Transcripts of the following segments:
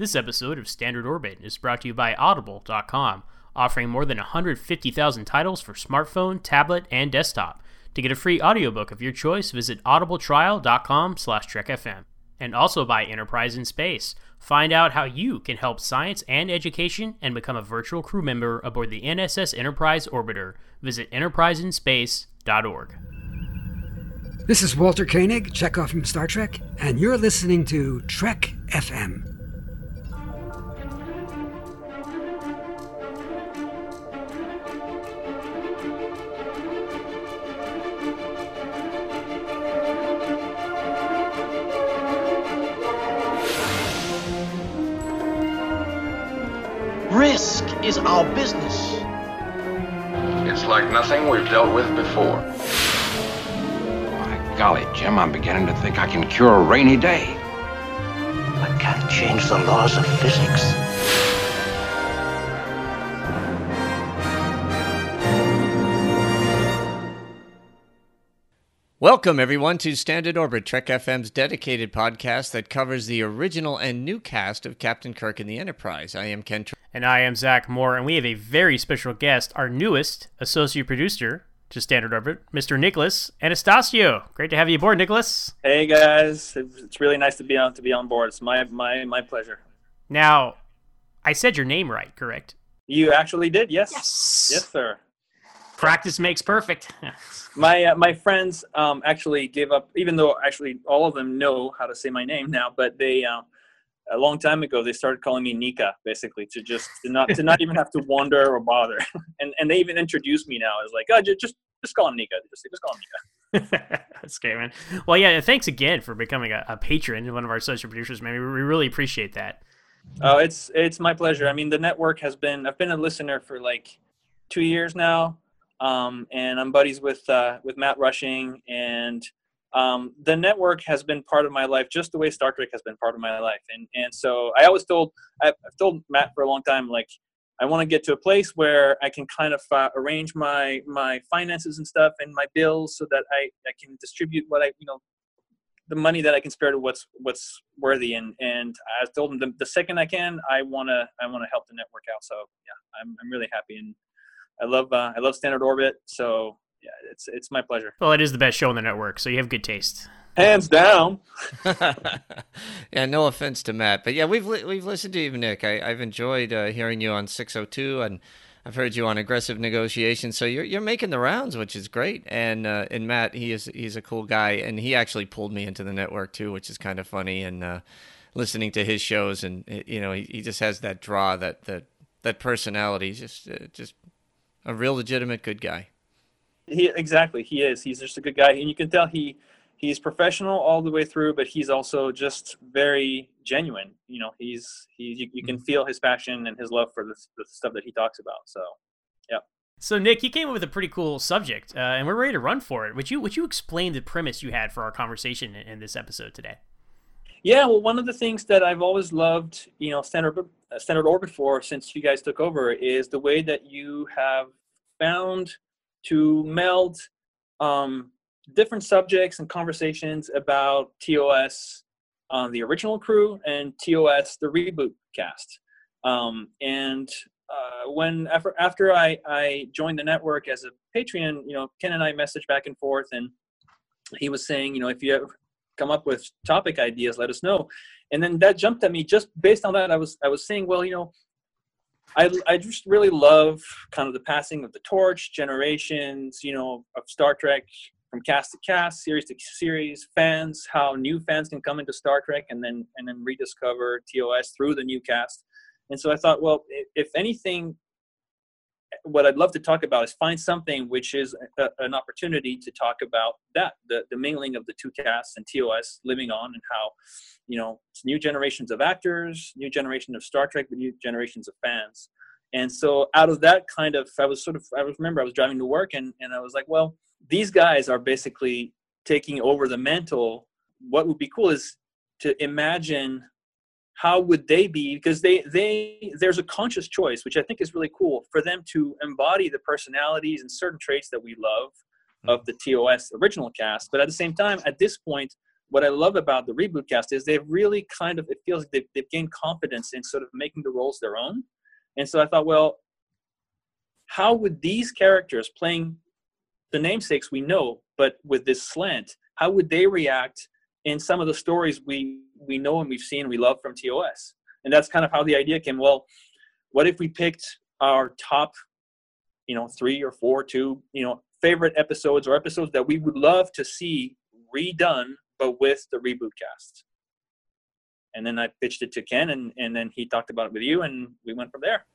This episode of Standard Orbit is brought to you by Audible.com, offering more than 150,000 titles for smartphone, tablet, and desktop. To get a free audiobook of your choice, visit audibletrial.com/trekfm. And also by Enterprise in Space. Find out how you can help science and education and become a virtual crew member aboard the NSS Enterprise Orbiter. Visit enterpriseinspace.org. This is Walter Koenig, Chekhov from Star Trek, and you're listening to Trek FM. Risk is our business. It's like nothing we've dealt with before. My golly, Jim, I'm beginning to think I can cure a rainy day. I can't change the laws of physics. Welcome, everyone, to Standard Orbit, Trek FM's dedicated podcast that covers the original and new cast of Captain Kirk and the Enterprise. I am Ken Tripp. And I am Zach Moore, and we have a very special guest, our newest associate producer to Standard Orbit, Mr. Nicolas Anastassiou. Great to have you aboard, Nicolas. Hey, guys. It's really nice to be on board. It's my pleasure. Now, I said your name right, correct? You actually did, yes. Yes, sir. Practice makes perfect. My friends actually gave up, even though actually all of them know how to say my name now, but they a long time ago they started calling me Nika, basically to not even have to wonder or bother. And they even introduced me now as like, oh, just call him Nika. Just call him Nika. That's great, man. Well, yeah, thanks again for becoming a patron and one of our social producers, man. We really appreciate that. Oh, it's my pleasure. I mean, the network I've been a listener for like 2 years now. And I'm buddies with Matt Rushing, and the network has been part of my life, just the way Star Trek has been part of my life. And so I always I've told Matt for a long time, like, I want to get to a place where I can kind of arrange my finances and stuff and my bills so that I can distribute what the money that I can spare to what's worthy. And I told him the second I can, I want to help the network out. So yeah, I'm really happy. And I love Standard Orbit, so yeah, it's my pleasure. Well, it is the best show on the network, so you have good taste, hands down. Yeah, no offense to Matt, but yeah, we've listened to you, Nick. I've enjoyed hearing you on 602, and I've heard you on Aggressive Negotiations. So you're making the rounds, which is great. And Matt, he's a cool guy, and he actually pulled me into the network too, which is kind of funny. And listening to his shows, and he just has that draw, that personality, just. A real legitimate good guy. He is. He's just a good guy. And you can tell he's professional all the way through, but he's also just very genuine. You can feel his passion and his love for the stuff that he talks about. So, yeah. So, Nick, you came up with a pretty cool subject, and we're ready to run for it. Would you explain the premise you had for our conversation in this episode today? Yeah, well, one of the things that I've always loved, Standard Orbit for since you guys took over is the way that you have found to meld different subjects and conversations about TOS, the original crew, and TOS, the reboot cast. After I joined the network as a Patreon, Ken and I messaged back and forth, and he was saying, if you ever come up with topic ideas, let us know. And then that jumped at me. Just based on that, I was saying, well, I just really love kind of the passing of the torch, generations, of Star Trek from cast to cast, series to series, fans, how new fans can come into Star Trek and then rediscover TOS through the new cast. And so I thought, well, if anything, what I'd love to talk about is find something which is an opportunity to talk about that, the mingling of the two casts and TOS living on, and how, it's new generations of actors, new generation of Star Trek, new generations of fans. And so out of that kind of, I was driving to work and I was like, well, these guys are basically taking over the mantle. What would be cool is to imagine how would they be, because there's a conscious choice, which I think is really cool, for them to embody the personalities and certain traits that we love of the TOS original cast. But at the same time, at this point, what I love about the reboot cast is they've really kind of, it feels like they've gained confidence in sort of making the roles their own. And so I thought, well, how would these characters playing the namesakes we know, but with this slant, how would they react in some of the stories we know and we've seen and we love from TOS? And that's kind of how the idea came. Well, what if we picked our top, three or four, two, favorite episodes or episodes that we would love to see redone, but with the reboot cast? And then I pitched it to Ken, and then he talked about it with you, and we went from there.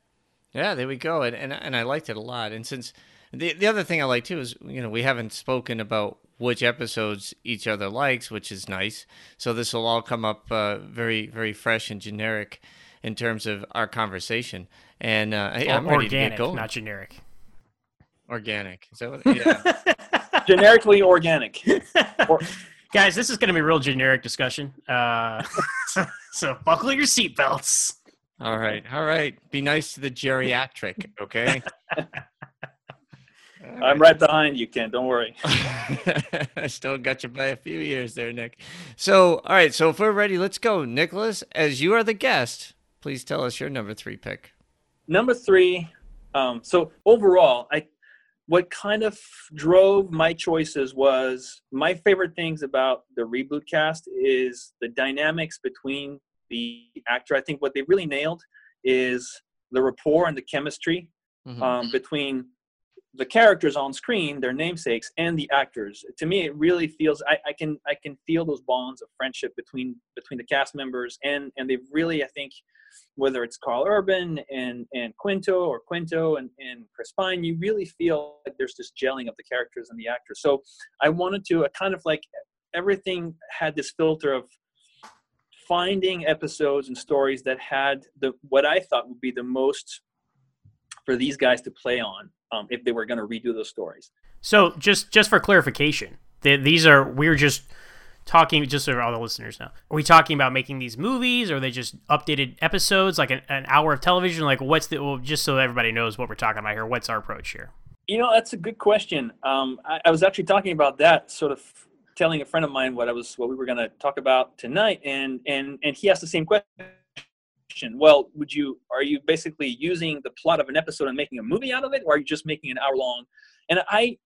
Yeah, there we go. And I liked it a lot. And since the other thing I like too is, we haven't spoken about which episodes each other likes, which is nice. So this will all come up very, very fresh and generic in terms of our conversation. And I'm ready to get going. Not generic. Organic. Is that what? Yeah. Generically organic. Guys, this is going to be a real generic discussion. So buckle your seatbelts. All right. Be nice to the geriatric, okay? I'm right behind you, Ken. Don't worry. I still got you by a few years there, Nick. So, all right. So if we're ready, let's go. Nicholas, as you are the guest, please tell us your number three pick. Number three. So overall, what kind of drove my choices was my favorite things about the reboot cast is the dynamics between the actor. I think what they really nailed is the rapport and the chemistry between the characters on screen, their namesakes, and the actors. To me, it really feels I can feel those bonds of friendship between the cast members, and they really, I think, whether it's Carl Urban and Quinto and Chris Pine, you really feel like there's this gelling of the characters and the actors. So I wanted to kind of like everything had this filter of finding episodes and stories that had what I thought would be the most for these guys to play on. If they were going to redo those stories. So just for clarification, we're just talking, just so all the listeners know, are we talking about making these movies, or are they just updated episodes, like an hour of television? Like just so everybody knows what we're talking about here, what's our approach here? That's a good question. I was actually talking about that, sort of telling a friend of mine what we were going to talk about tonight. And he asked the same question. Well, are you basically using the plot of an episode and making a movie out of it, or are you just making an hour long? And I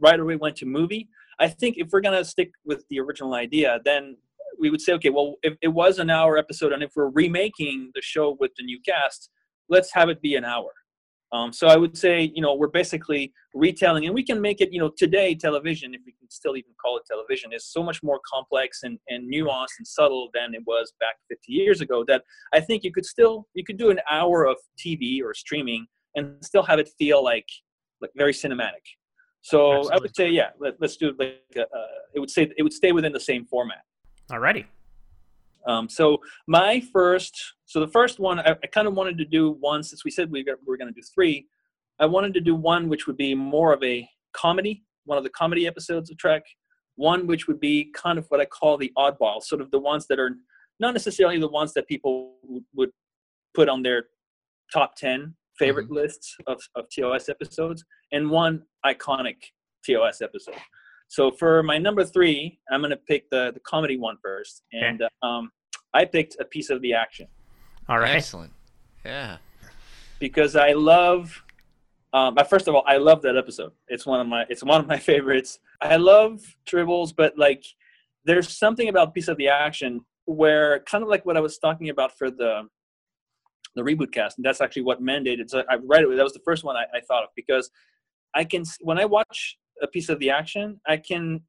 right away went to movie. I think if we're going to stick with the original idea, then we would say, okay, well, if it was an hour episode and if we're remaking the show with the new cast, let's have it be an hour. So I would say, we're basically retelling, and we can make it, today television, if we can still even call it television, is so much more complex and nuanced and subtle than it was back 50 years ago, that I think you could do an hour of TV or streaming and still have it feel like very cinematic. So absolutely. I would say, yeah, let's do it would stay within the same format. Alrighty. So the first one, I kind of wanted to do one, since we said we were going to do three. I wanted to do one which would be more of a comedy, one of the comedy episodes of Trek, one which would be kind of what I call the oddball, sort of the ones that are not necessarily the ones that people would put on their top 10 favorite lists of TOS episodes, and one iconic TOS episode. So for my number three, I'm going to pick the comedy one first. And I picked A Piece of the Action. All right. Excellent. Yeah. Because I love, first of all, I love that episode. It's one of my favorites. I love tribbles, but like there's something about Piece of the Action where, kind of like what I was talking about for the reboot cast, and that's actually what mandated. So I read it. That was the first one I thought of, because when I watch A Piece of the Action, I can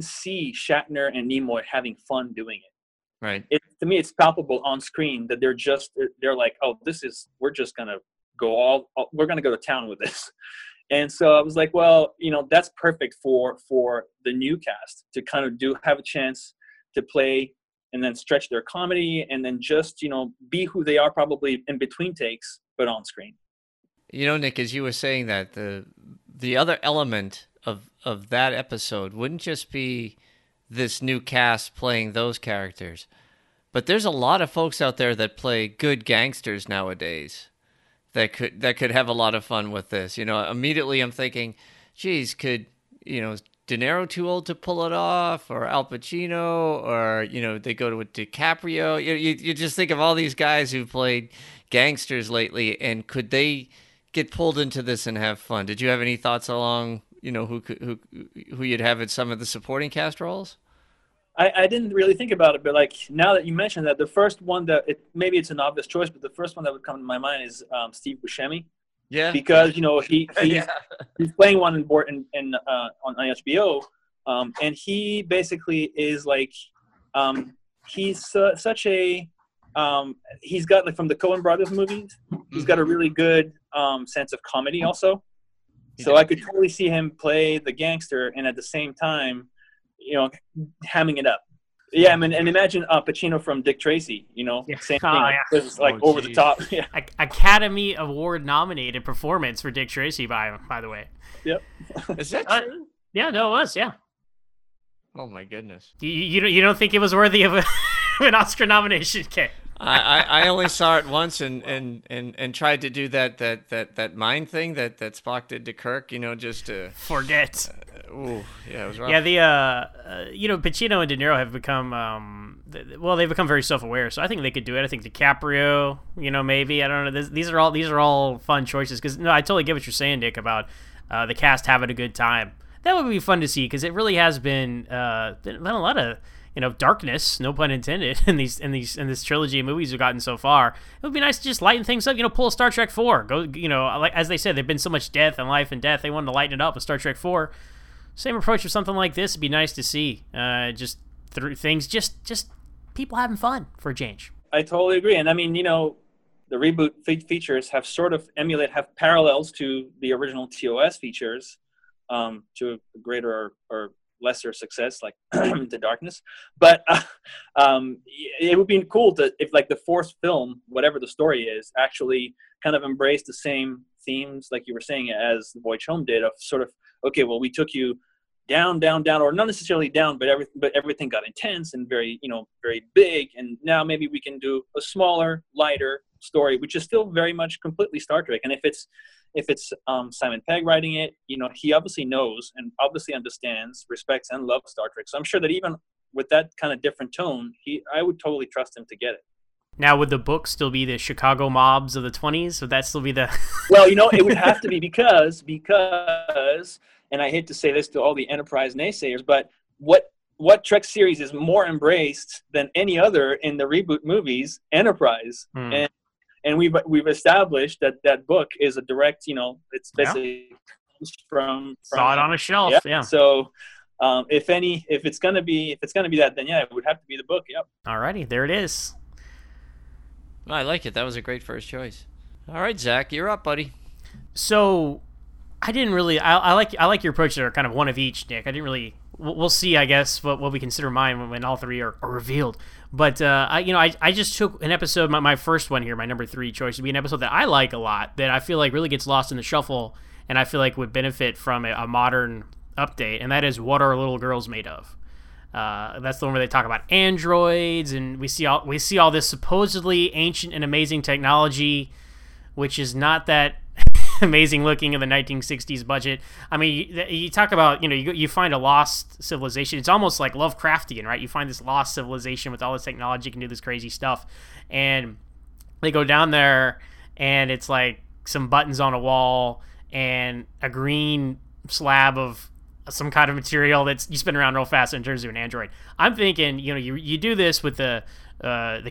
see Shatner and Nimoy having fun doing it. Right. To me, it's palpable on screen that they're like, oh, we're just gonna go we're gonna go to town with this. And so I was like, well, that's perfect for the new cast to kind of have a chance to play and then stretch their comedy and then just be who they are, probably in between takes, but on screen. Nick, as you were saying that, the other element of that episode wouldn't just be this new cast playing those characters, but there's a lot of folks out there that play good gangsters nowadays that could have a lot of fun with this. Immediately I'm thinking, geez, could De Niro too old to pull it off, or Al Pacino, or, you know, they go to DiCaprio. You just think of all these guys who played gangsters lately, and could they get pulled into this and have fun? Did you have any thoughts along, you know, who you'd have in some of the supporting cast roles? I didn't really think about it, but like now that you mentioned that, the first one that maybe it's an obvious choice, but the first one that would come to my mind is Steve Buscemi. Yeah, because you know he's playing one in board on HBO, and he basically is like he's got, like, from the Coen Brothers movies, he's got a really good sense of comedy also. So I could totally see him play the gangster and at the same time, you know, hamming it up. Yeah, I mean, and imagine Pacino from Dick Tracy, you know, same thing. Yeah. It's like over the top. Yeah. Academy Award nominated performance for Dick Tracy, by the way. Yep. Is that true? Yeah, no, it was. Yeah. Oh my goodness. You don't think it was worthy of an Oscar nomination, Ken? I only saw it once and tried to do that mind thing that Spock did to Kirk, you know, just to forget. Ooh, yeah, it was rough. Yeah, you know, Pacino and De Niro have become, they've become very self-aware, so I think they could do it. I think DiCaprio, you know, maybe, I don't know. These are all fun choices, because no, I totally get what you're saying, Dick, about the cast having a good time. That would be fun to see, because it really has been a lot of, you know, darkness, no pun intended, in this trilogy of movies we've gotten so far. It would be nice to just lighten things up, you know, pull a Star Trek IV. Go, you know, like, as they said, there've been so much death and life and death. They wanted to lighten it up with Star Trek IV. Same approach with something like this. It'd be nice to see just people having fun for a change. I totally agree. And I mean, you know, the reboot features have sort of have parallels to the original TOS features, to a greater or lesser success, like The Darkness, but it would be cool to, if like the fourth film, whatever the story is, actually kind of embrace the same themes, like you were saying, as The Voyage Home did, of sort of, okay, well, we took you down, or not necessarily down, but everything got intense and very, you know, very big, and now maybe we can do a smaller, lighter story, which is still very much completely Star Trek. And if it's Simon Pegg writing it, you know, he obviously knows and obviously understands, respects, and loves Star Trek. So I'm sure that even with that kind of different tone, I would totally trust him to get it. Now, would the book still be the Chicago mobs of the 20s? Would that still be the... Well, you know, it would have to be because, and I hate to say this to all the Enterprise naysayers, but what Trek series is more embraced than any other in the reboot movies? Enterprise. Mm. And we've established that book is a direct, you know, it's basically from saw it on a shelf. Yeah. So if it's gonna be that, then yeah, it would have to be the book. Yep. Alrighty, there it is. Well, I like it. That was a great first choice. All right, Zach, you're up, buddy. So I didn't really. I like your approach there, kind of one of each, Nick. I didn't really. We'll see, I guess, what we consider mine when all three are revealed. But I just took an episode. My first one here, my number three choice, would be an episode that I like a lot, that I feel like really gets lost in the shuffle, and I feel like would benefit from a modern update. And that is What Are Little Girls Made Of? That's the one where they talk about androids, and we see all this supposedly ancient and amazing technology, which is not that amazing looking in the 1960s budget. I mean, you talk about, you know, you find a lost civilization. It's almost like Lovecraftian, right? You find this lost civilization with all this technology, can do this crazy stuff, and they go down there, and it's like some buttons on a wall and a green slab of some kind of material that's, you spin around real fast and turns into an android. I'm thinking, you know, you do this with the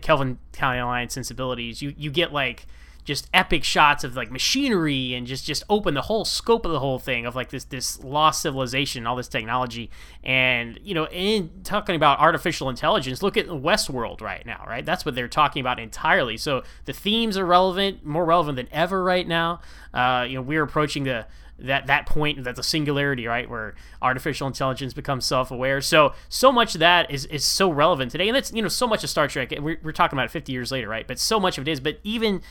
Kelvin Line sensibilities, you get like just epic shots of like machinery and just open the whole scope of the whole thing of like this lost civilization, all this technology. And, you know, in talking about artificial intelligence, look at Westworld right now, right? That's what they're talking about entirely. So the themes are relevant, more relevant than ever right now. You know, we're approaching that point, that's a singularity, right, where artificial intelligence becomes self-aware. So much of that is so relevant today, and that's, you know, so much of Star Trek. We're talking about it 50 years later, right? But so much of it is. But even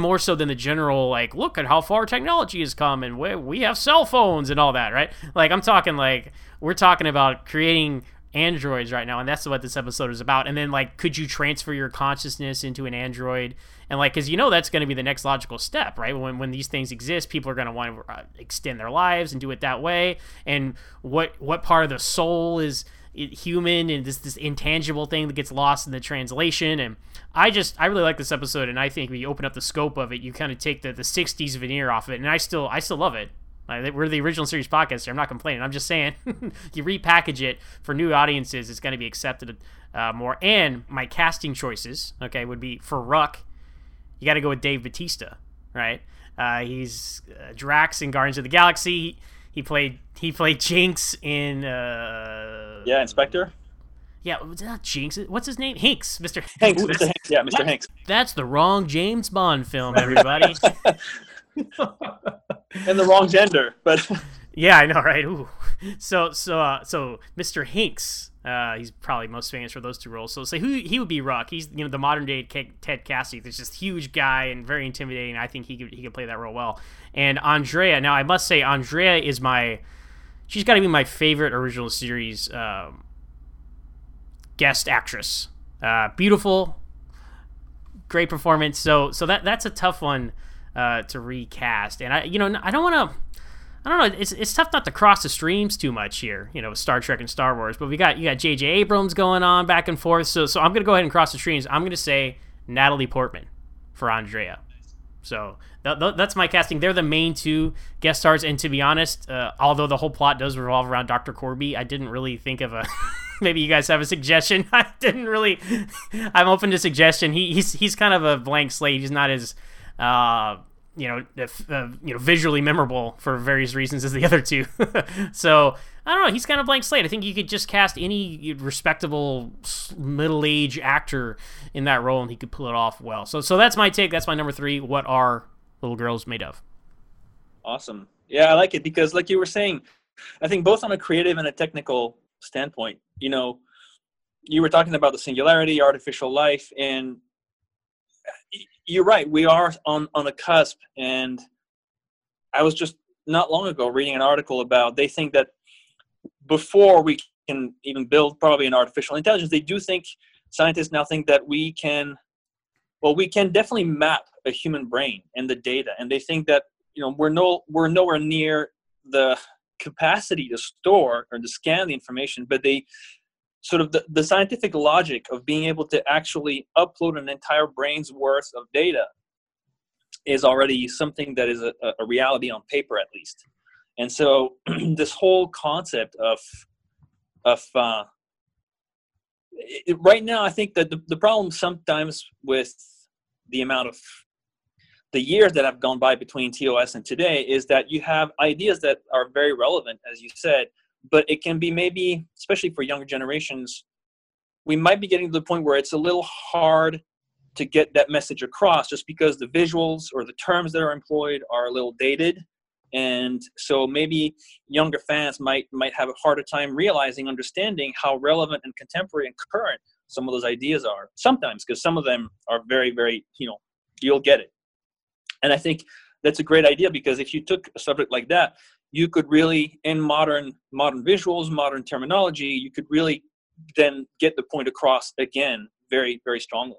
more so than the general, like, look at how far technology has come, and we have cell phones and all that, right? Like, I'm talking, like, we're talking about creating androids right now, and that's what this episode is about. And then, like, could you transfer your consciousness into an android? And, like, because, you know, that's going to be the next logical step, right? When these things exist, people are going to want to extend their lives and do it that way. And what part of the soul is human, and this intangible thing that gets lost in the translation? And I really like this episode, and I think when you open up the scope of it, you kind of take the 60s veneer off it, and I still love it. We're the original series podcast here. I'm not complaining. I'm just saying you repackage it for new audiences, it's going to be accepted more. And my casting choices, okay, would be for Ruck, you got to go with Dave Bautista, right? He's Drax in Guardians of the Galaxy. He played Jinx in... Inspector. Yeah, was that Jinx? What's his name? Hinks. Mr. Hinks. Mr. Hinks. Yeah, Mr. Hinks. That's the wrong James Bond film, everybody. And the wrong gender, but yeah, I know, right? Ooh. So Mr. Hinks, he's probably most famous for those two roles. So say he would be Ruck. He's, you know, the modern day Ted Cassidy. There's just huge guy and very intimidating. I think he could play that role well. And Andrea, now I must say Andrea is she's got to be my favorite original series guest actress. Beautiful, great performance. So that's a tough one. To recast, and I don't know. It's tough not to cross the streams too much here, you know, with Star Trek and Star Wars. But you got J.J. Abrams going on back and forth. So I'm gonna go ahead and cross the streams. I'm gonna say Natalie Portman for Andrea. So that's my casting. They're the main two guest stars, and to be honest, although the whole plot does revolve around Dr. Corby, I didn't really think of a. Maybe you guys have a suggestion. I didn't really. I'm open to suggestion. He's kind of a blank slate. He's not as visually memorable for various reasons as the other two. So I don't know. He's kind of blank slate. I think you could just cast any respectable middle-aged actor in that role, and he could pull it off well. So that's my take. That's my number 3. What are little girls made of? Awesome. Yeah, I like it because, like you were saying, I think both on a creative and a technical standpoint. You know, you were talking about the singularity, artificial life, and you're right. We are on a cusp, and I was just not long ago reading an article about they think that before we can even build probably an artificial intelligence, scientists now think that we can definitely map a human brain and the data, and they think that, you know, we're nowhere near the capacity to store or to scan the information, but they sort of the scientific logic of being able to actually upload an entire brain's worth of data is already something that is a reality on paper, at least. And so this whole concept of right now, I think that the problem sometimes with the amount of the years that have gone by between TOS and today is that you have ideas that are very relevant, as you said, but it can be maybe, especially for younger generations, we might be getting to the point where it's a little hard to get that message across just because the visuals or the terms that are employed are a little dated. And so maybe younger fans might have a harder time realizing, understanding how relevant and contemporary and current some of those ideas are sometimes, because some of them are very, very, you know, you'll get it. And I think that's a great idea, because if you took a subject like that, you could really, in modern visuals, modern terminology, you could really then get the point across again very, very strongly.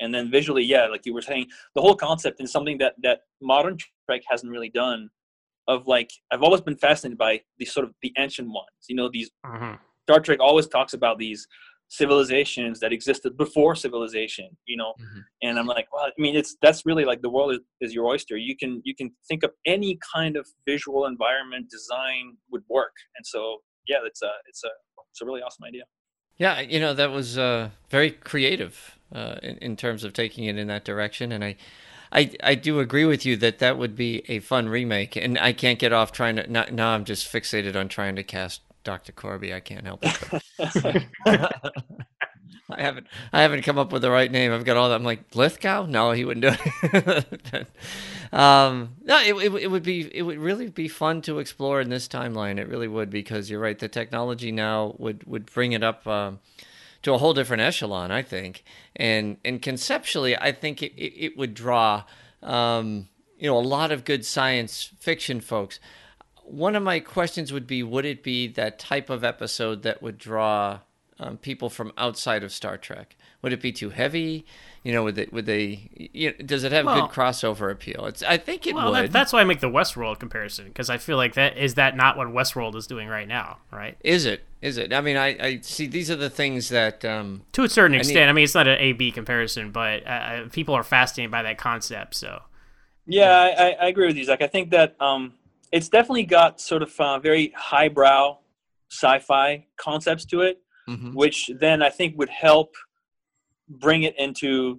And then visually, yeah, like you were saying, the whole concept is something that modern Trek hasn't really done. Of, like, I've always been fascinated by these sort of the ancient ones. You know, these Star Trek always talks about these civilizations that existed before civilization, you know, and I'm like, well, I mean, that's really like the world is your oyster. You can think of any kind of visual environment design would work, and so yeah, it's a really awesome idea. Yeah, you know, that was very creative in terms of taking it in that direction, and I do agree with you that would be a fun remake, and I can't get off trying to. Now I'm just fixated on trying to cast Dr. Corby, I can't help it. I haven't come up with the right name. I've got all that. I'm like, Lithgow? No, he wouldn't do it. It would really be fun to explore in this timeline. It really would, because you're right. The technology now would bring it up to a whole different echelon, I think. And conceptually, I think it would draw, you know, a lot of good science fiction folks. One of my questions would be, would it be that type of episode that would draw people from outside of Star Trek? Would it be too heavy? You know, would they you know, does it have good crossover appeal? I think it would. That's why I make the Westworld comparison, because I feel like that is not what Westworld is doing right now, right? Is it? I mean, I see these are the things that... to a certain extent. I mean, it's not an A-B comparison, but people are fascinated by that concept, so... Yeah, I agree with you, Zach. I think that it's definitely got sort of very highbrow sci-fi concepts to it, mm-hmm. which then I think would help bring it into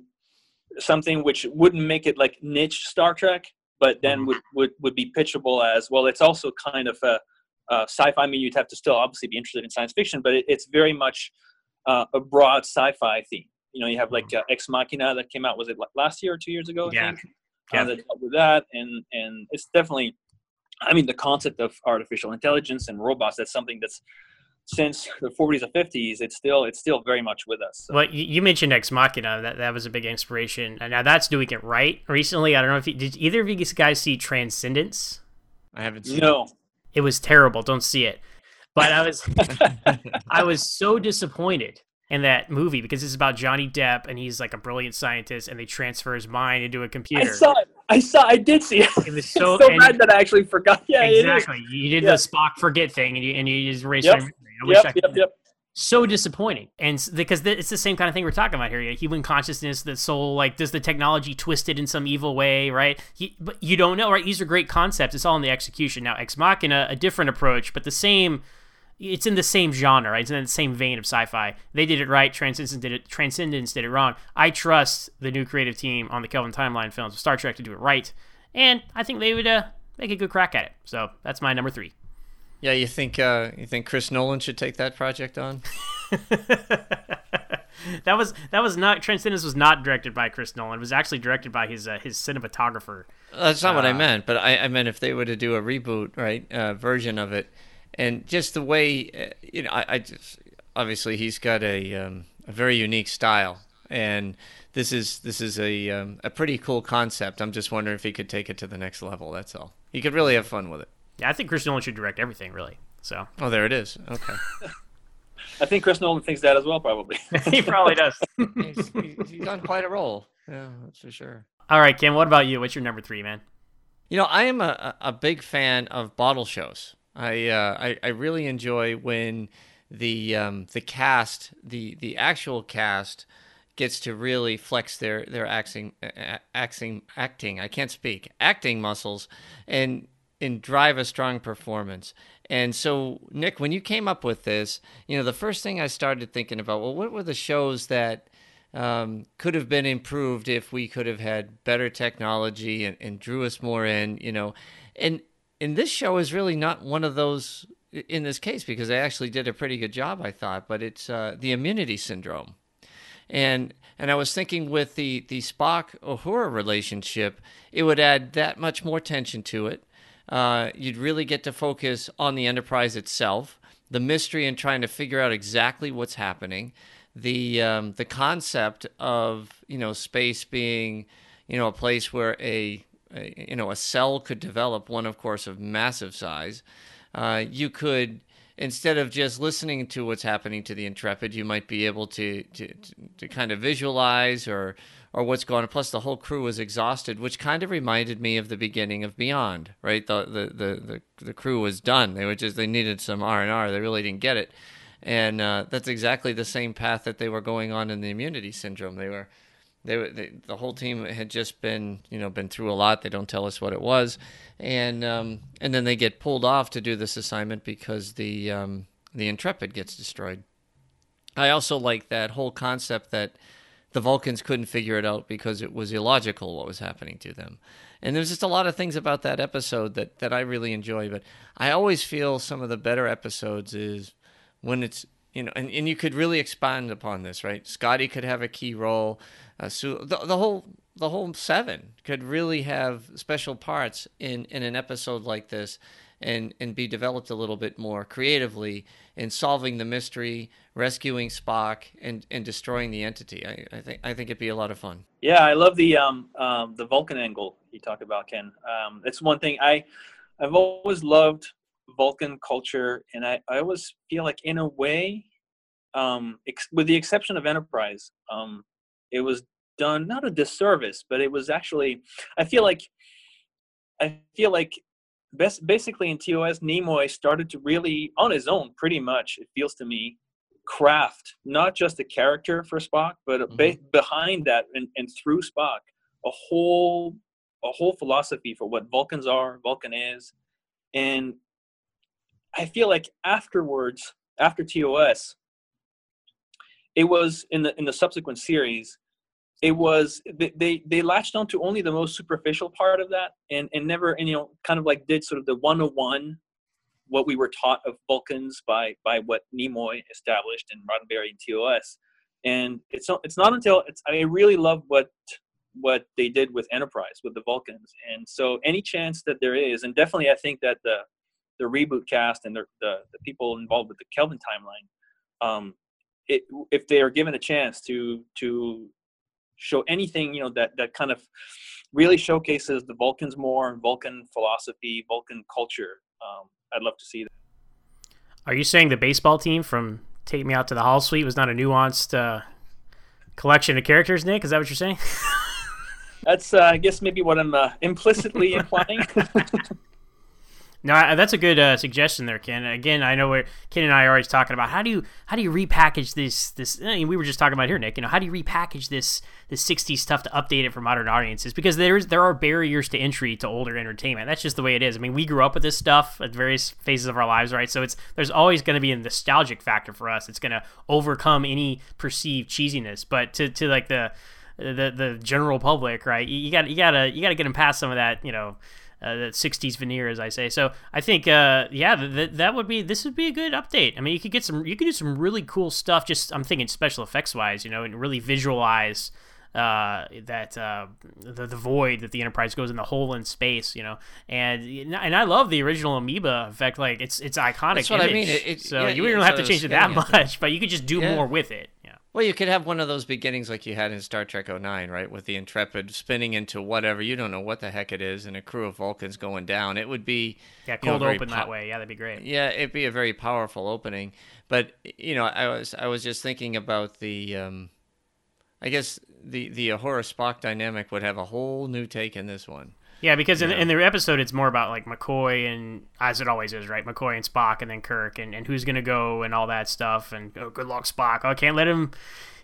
something which wouldn't make it like niche Star Trek, but then mm-hmm. would be pitchable as, well, it's also kind of a sci-fi. I mean, you'd have to still obviously be interested in science fiction, but it's very much a broad sci-fi theme. You know, you have like Ex Machina that came out, was it last year or 2 years ago? I think that dealt with that. And it's definitely, I mean, the concept of artificial intelligence and robots, that's something that's, since the 40s or 50s, it's still very much with us. So. Well, you mentioned Ex Machina. That was a big inspiration. And now that's doing it right recently. I don't know if did either of you guys see Transcendence? I haven't seen it. No. It was terrible. Don't see it. But I was so disappointed in that movie, because it's about Johnny Depp and he's like a brilliant scientist and they transfer his mind into a computer. I did see it. It was so, so bad that I actually forgot. Yeah, exactly. You did the Spock forget thing and you just erased your memory. I wish I could. So disappointing. And because it's the same kind of thing we're talking about here. You know, human consciousness, the soul, like, does the technology twist it in some evil way, right? But you don't know, right? These are great concepts. It's all in the execution. Now, Ex Machina, a different approach, but the same... It's in the same genre, right? It's in the same vein of sci-fi. They did it right. Transcendence did it wrong. I trust the new creative team on the Kelvin Timeline films of Star Trek to do it right, and I think they would make a good crack at it. So that's my number 3. Yeah, you think Chris Nolan should take that project on? That was not, Transcendence was not directed by Chris Nolan. It was actually directed by his cinematographer. That's not what I meant, but I meant if they were to do a reboot, right, version of it. And just the way, you know, I just, obviously he's got a very unique style, and this is a pretty cool concept. I'm just wondering if he could take it to the next level. That's all. He could really have fun with it. Yeah, I think Chris Nolan should direct everything, really. So. Oh, there it is. Okay. I think Chris Nolan thinks that as well, probably. He probably does. He's on quite a roll. Yeah, that's for sure. All right, Ken. What about you? What's your number 3, man? You know, I am a big fan of bottle shows. I really enjoy when the cast, the actual cast, gets to really flex their acting muscles and drive a strong performance. And so, Nick, when you came up with this, you know, the first thing I started thinking about, well, what were the shows that could have been improved if we could have had better technology and drew us more in, you know, and this show is really not one of those in this case, because they actually did a pretty good job, I thought. But it's The Immunity Syndrome, and I was thinking with the Spock Uhura relationship, it would add that much more tension to it. You'd really get to focus on the Enterprise itself, the mystery, and trying to figure out exactly what's happening. The concept of, you know, space being, you know, a place where a cell could develop, one, of course, of massive size. You could, instead of just listening to what's happening to the Intrepid, you might be able to kind of visualize or what's going on. Plus, the whole crew was exhausted, which kind of reminded me of the beginning of Beyond, right? The crew was done. They needed some R&R. They really didn't get it. And that's exactly the same path that they were going on in The Immunity Syndrome. The whole team had just been, you know, been through a lot. They don't tell us what it was, and then they get pulled off to do this assignment because the Intrepid gets destroyed. I also like that whole concept that the Vulcans couldn't figure it out because it was illogical what was happening to them. And there's just a lot of things about that episode that I really enjoy. But I always feel some of the better episodes is when it's, you know, and you could really expand upon this, right? Scotty could have a key role. So the whole seven could really have special parts in an episode like this, and be developed a little bit more creatively in solving the mystery, rescuing Spock, and destroying the entity. I think it'd be a lot of fun. Yeah, I love the Vulcan angle you talk about, Ken. It's one thing I I've always loved Vulcan culture, and I always feel like, in a way, with the exception of Enterprise, it was done not a disservice, but it was actually, I feel like basically in TOS, Nimoy started to really, on his own, pretty much, it feels to me, craft not just a character for Spock, but behind that and through Spock, a whole philosophy for what Vulcans are, Vulcan is. And I feel like afterwards, after TOS, it was in the subsequent series, it was they latched onto only the most superficial part of that, and never, and, you know, kind of like did sort of the 101, what we were taught of Vulcans by what Nimoy established in Roddenberry and TOS. And I really love what they did with Enterprise, with the Vulcans. And so any chance that there is, and definitely I think that the reboot cast and the people involved with the Kelvin timeline, if they are given a chance to show anything, you know, that kind of really showcases the Vulcans more, Vulcan philosophy, Vulcan culture, I'd love to see that. Are you saying the baseball team from Take Me Out to the Hall Suite was not a nuanced collection of characters, Nick? Is that what you're saying? That's, I guess, maybe what I'm implicitly implying. No, that's a good suggestion there, Ken. Again, I know Ken and I are always talking about how do you repackage this. I mean, we were just talking about here, Nick. You know, how do you repackage this '60s stuff to update it for modern audiences? Because there are barriers to entry to older entertainment. That's just the way it is. I mean, we grew up with this stuff at various phases of our lives, right? So there's always going to be a nostalgic factor for us. It's going to overcome any perceived cheesiness. But to like the general public, right? You gotta get them past some of that, you know. The 60s veneer, as I say. So I think, this would be a good update. I mean, you could do some really cool stuff. Just, I'm thinking special effects wise, you know, and really visualize the void that the Enterprise goes in, the hole in space, you know. And I love the original amoeba effect. Like it's iconic. That's what image. I mean. You don't have to change it that much, but you could just do more with it. Yeah. Well, you could have one of those beginnings like you had in Star Trek 09, right? With the Intrepid spinning into whatever, you don't know what the heck it is, and a crew of Vulcans going down. It would be... yeah, cold open that way. Yeah, that'd be great. Yeah, it'd be a very powerful opening. But, you know, I was just thinking about the... I guess the Uhura Spock dynamic would have a whole new take in this one. Yeah, because in the episode, it's more about like McCoy and, as it always is, right? McCoy and Spock, and then Kirk, and who's going to go and all that stuff. And, oh, good luck, Spock. I can't let him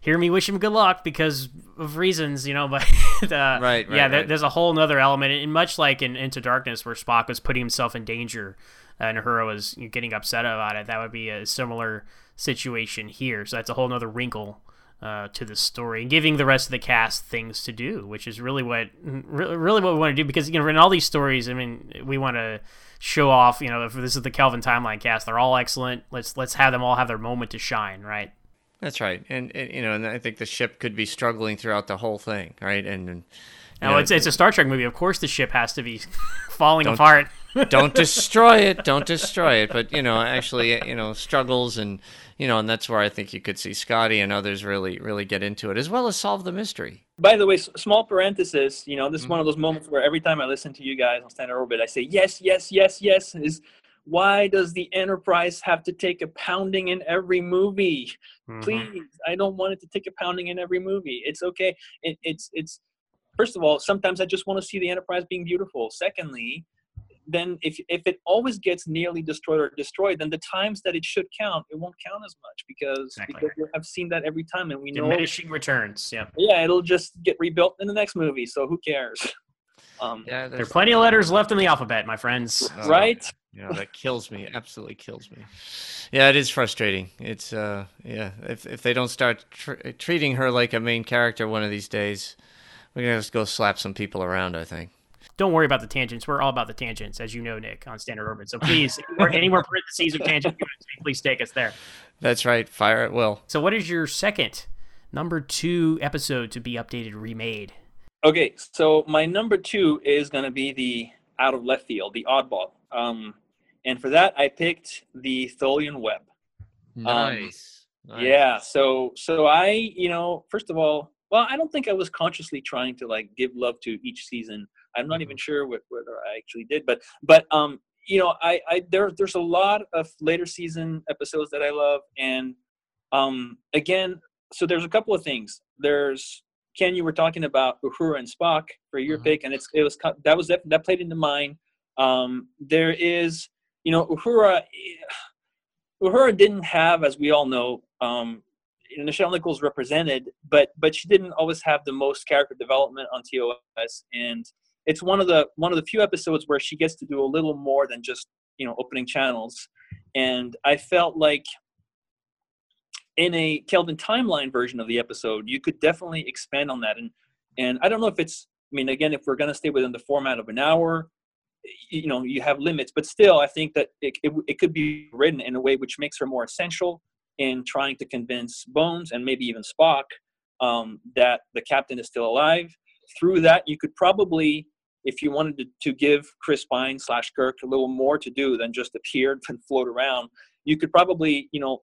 hear me wish him good luck because of reasons, you know. But there's a whole other element. And much like in Into Darkness, where Spock was putting himself in danger and Uhura was getting upset about it, that would be a similar situation here. So that's a whole other wrinkle to the story, and giving the rest of the cast things to do, which is really what we want to do, because, you know, in all these stories, I mean, we want to show off, you know, if this is the Kelvin timeline cast, they're all excellent. Let's have them all have their moment to shine, right? That's right. And you know, and I think the ship could be struggling throughout the whole thing, right? And now it's a Star Trek movie. Of course, the ship has to be falling apart. Don't destroy it. Don't destroy it. But, you know, actually, you know, struggles, and, you know, and that's where I think you could see Scotty and others really, really get into it, as well as solve the mystery. By the way, small parenthesis, you know, this is one of those moments where every time I listen to you guys on Standard Orbit, I say, yes, yes, yes, yes, is why does the Enterprise have to take a pounding in every movie? Please, I don't want it to take a pounding in every movie. It's okay. It's first of all, sometimes I just want to see the Enterprise being beautiful. Secondly, then if it always gets nearly destroyed, then the times that it should count, it won't count as much, because we have seen that every time, and we know diminishing returns. Yeah, yeah, it'll just get rebuilt in the next movie. So who cares? Yeah, there are plenty of letters left in the alphabet, my friends. Right? You know, that kills me. Absolutely kills me. Yeah, it is frustrating. It's if they don't start treating her like a main character one of these days, we're gonna just go slap some people around, I think. Don't worry about the tangents. We're all about the tangents, as you know, Nick, on Standard Orbit. So please, any more parentheses or tangents you want to take, please take us there. That's right. Fire at will. So what is your second, number 2 episode to be updated, remade? Okay, so my number 2 is going to be the out of left field, the oddball. And for that, I picked the Tholian Web. Nice. Yeah, so I, you know, first of all, Well, I don't think I was consciously trying to like give love to each season. I'm not even sure whether I actually did, but you know, there's a lot of later season episodes that I love. And again, so there's a couple of things. There's, Ken, you were talking about Uhura and Spock for your pick, and that played into mine. There is, you know, Uhura didn't have, as we all know, Nichelle Nichols represented, but she didn't always have the most character development on TOS, and it's one of the few episodes where she gets to do a little more than just, you know, opening channels. And I felt like in a Kelvin timeline version of the episode, you could definitely expand on that. And I don't know if it's, I mean, again, if we're going to stay within the format of an hour, you know, you have limits, but still I think that it could be written in a way which makes her more essential in trying to convince Bones and maybe even Spock that the captain is still alive. Through that, you could probably, if you wanted to give Chris Pine / Kirk a little more to do than just appear and float around, you could probably, you know,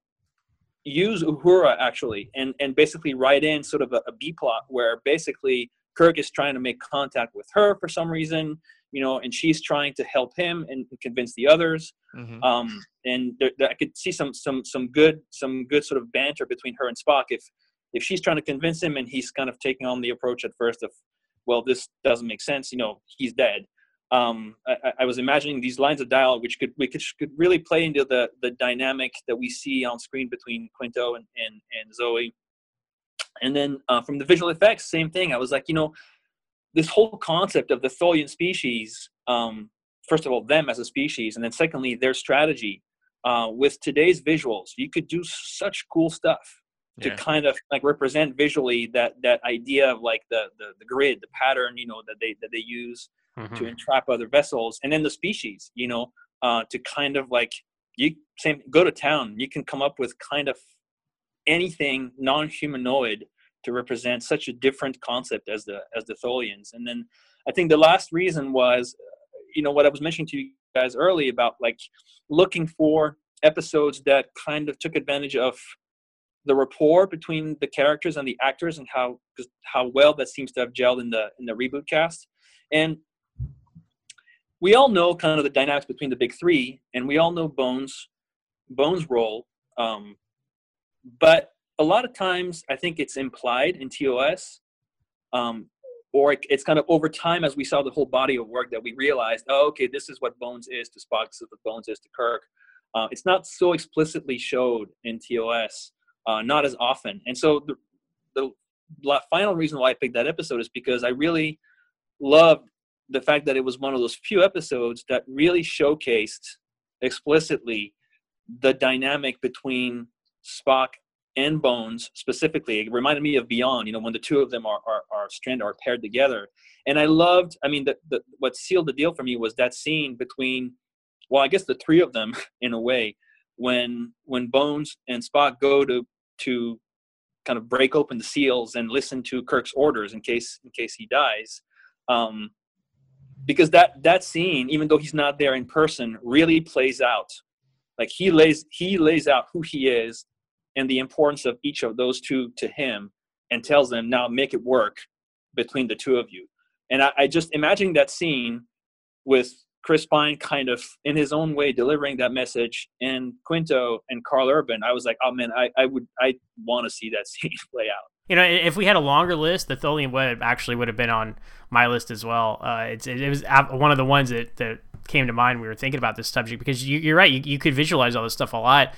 use Uhura actually and basically write in sort of a B plot where basically Kirk is trying to make contact with her for some reason, you know, and she's trying to help him and convince the others. And I could see some good sort of banter between her and Spock if she's trying to convince him and he's kind of taking on the approach at first of, well, this doesn't make sense, you know, he's dead. I was imagining these lines of dialogue, which could really play into the dynamic that we see on screen between Quinto and Zoe. And then from the visual effects, same thing. I was like, you know, this whole concept of the Tholian species, first of all, them as a species, and then secondly, their strategy. With today's visuals, you could do such cool stuff to kind of like represent visually that idea of like the grid, the pattern, you know, that they use. To entrap other vessels, and then the species, you know, to kind of like go to town. You can come up with kind of anything non-humanoid to represent such a different concept as the Tholians. And then I think the last reason was, you know, what I was mentioning to you guys early about like looking for episodes that kind of took advantage of the rapport between the characters and the actors, and how well that seems to have gelled in the reboot cast. And we all know kind of the dynamics between the big three, and we all know Bones' role. But a lot of times I think it's implied in TOS, or it's kind of over time as we saw the whole body of work that we realized, oh, okay, this is what Bones is to Spock, this is what Bones is to Kirk. It's not so explicitly showed in TOS, not as often. And so the final reason why I picked that episode is because I really loved the fact that it was one of those few episodes that really showcased explicitly the dynamic between Spock and Bones specifically. It reminded me of Beyond, you know, when the two of them are stranded or paired together. And what sealed the deal for me was that scene between, well, I guess the three of them in a way, when Bones and Spock go to kind of break open the seals and listen to Kirk's orders in case he dies. Because that scene, even though he's not there in person, really plays out. Like he lays out who he is and the importance of each of those two to him, and tells them, now make it work between the two of you. And I just imagine that scene with Chris Pine kind of in his own way delivering that message, and Quinto and Carl Urban. I was like, oh man, I want to see that scene play out. You know, if we had a longer list, the Tholian Web actually would have been on my list as well. It was one of the ones that came to mind when we were thinking about this subject, because you're right. You could visualize all this stuff a lot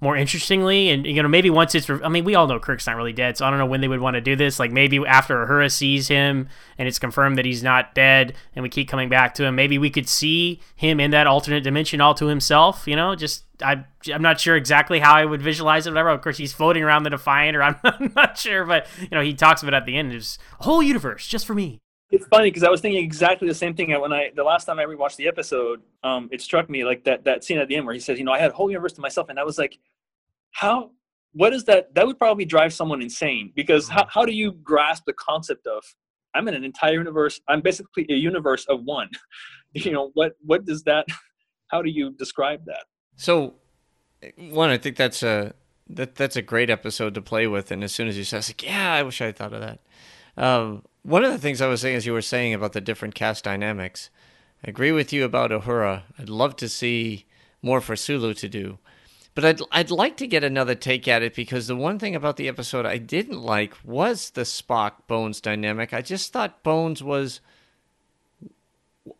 more interestingly. And, you know, maybe once it's... I mean, we all know Kirk's not really dead, so I don't know when they would want to do this. Like, maybe after Uhura sees him and it's confirmed that he's not dead and we keep coming back to him, maybe we could see him in that alternate dimension all to himself, you know? Just... I'm not sure exactly how I would visualize it, whatever. Of course, he's floating around the Defiant, or I'm not sure, but, you know, he talks about it at the end. It's a whole universe just for me. It's funny because I was thinking exactly the same thing when the last time I rewatched the episode. It struck me like that scene at the end where he says, you know, I had a whole universe to myself, and I was like, how? What is that? That would probably drive someone insane, because how do you grasp the concept of I'm in an entire universe? I'm basically a universe of one. You know, what does that? How do you describe that? So, one, I think that's a great episode to play with, and as soon as you say, I was like, yeah, I wish I had thought of that. One of the things I was saying, as you were saying about the different cast dynamics, I agree with you about Uhura. I'd love to see more for Sulu to do. But I'd like to get another take at it, because the one thing about the episode I didn't like was the Spock-Bones dynamic. I just thought Bones was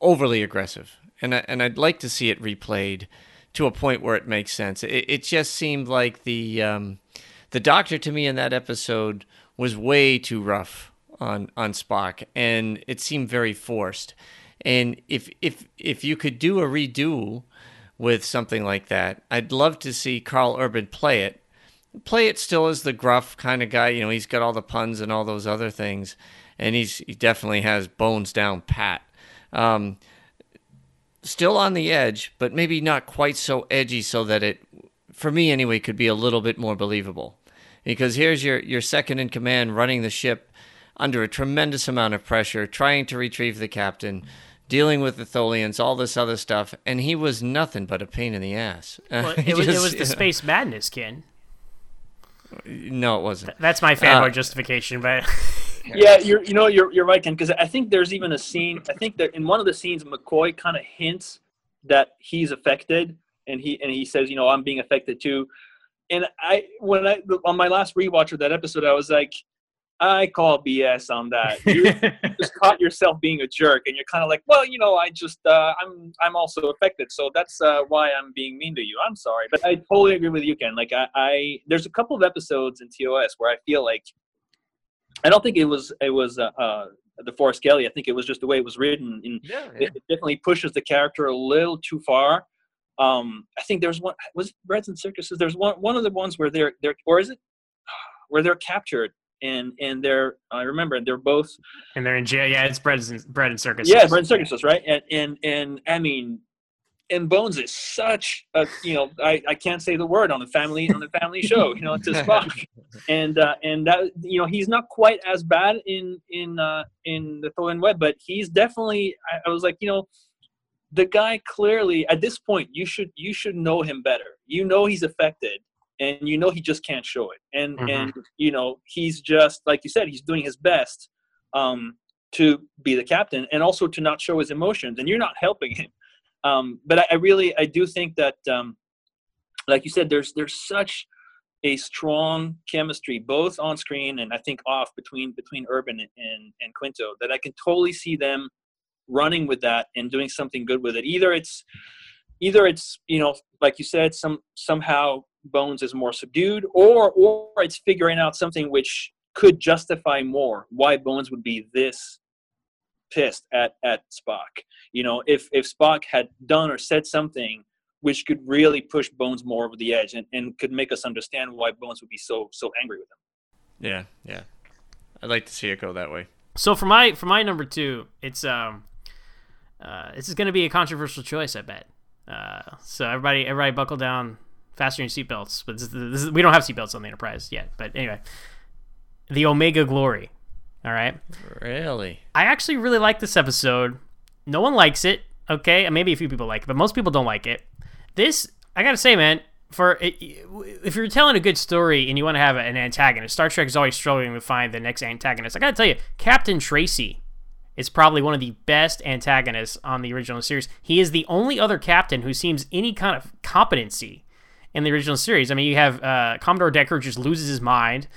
overly aggressive, and I'd like to see it replayed to a point where it makes sense. It just seemed like the Doctor to me in that episode was way too rough on Spock, and it seemed very forced. And if you could do a redo with something like that, I'd love to see Carl Urban play it. Play it still as the gruff kind of guy. You know, he's got all the puns and all those other things, and he definitely has Bones down pat. Still on the edge, but maybe not quite so edgy, so that it, for me anyway, could be a little bit more believable. Because here's your second in command running the ship under a tremendous amount of pressure, trying to retrieve the captain, dealing with the Tholians, all this other stuff, and he was nothing but a pain in the ass. Well, it was the space madness, Ken. No, it wasn't. That's my fanboy justification, but yeah, you're right, Ken. Because I think there's even a scene. I think that in one of the scenes, McCoy kind of hints that he's affected, and he says, you know, I'm being affected too. And when on my last rewatch of that episode, I was like, I call BS on that. You just caught yourself being a jerk, and you're kind of like, well, you know, I just, I'm also affected, so that's why I'm being mean to you. I'm sorry, but I totally agree with you, Ken. Like, I there's a couple of episodes in TOS where I feel like, I don't think it was the Forrest Kelly. I think it was just the way it was written, and it definitely pushes the character a little too far. I think there's one, was it Breads and Circuses? There's one of the ones where they're captured. And they're in jail. Yeah, it's bread and circuses. Yeah, bread and circuses, right? And I mean, and Bones is such a, you know, I can't say the word on the family show. You know, it's a Spock, and that, you know, he's not quite as bad in the Tholian Web, but he's definitely. I was like, you know, the guy clearly at this point you should know him better. You know he's affected. And you know he just can't show it, and you know he's just, like you said, he's doing his best to be the captain, and also to not show his emotions. And you're not helping him. But I do think that, like you said, there's such a strong chemistry both on screen and I think off between Urban and Quinto, that I can totally see them running with that and doing something good with it. Either it's you know, like you said, somehow. Bones is more subdued, or it's figuring out something which could justify more why Bones would be this pissed at Spock. You know, if Spock had done or said something which could really push Bones more over the edge, and could make us understand why Bones would be so angry with him. Yeah. I'd like to see it go that way. So for my number two, it's this is going to be a controversial choice, I bet. So everybody buckle down. Fasten your seatbelts, but we don't have seatbelts on the Enterprise yet. But anyway, the Omega Glory. All right. Really? I actually really like this episode. No one likes it. Okay, maybe a few people like it, but most people don't like it. This, I gotta say, man, if you're telling a good story and you want to have an antagonist, Star Trek is always struggling to find the next antagonist. I gotta tell you, Captain Tracy is probably one of the best antagonists on the original series. He is the only other captain who seems any kind of competency in the original series. I mean, you have Commodore Decker just loses his mind.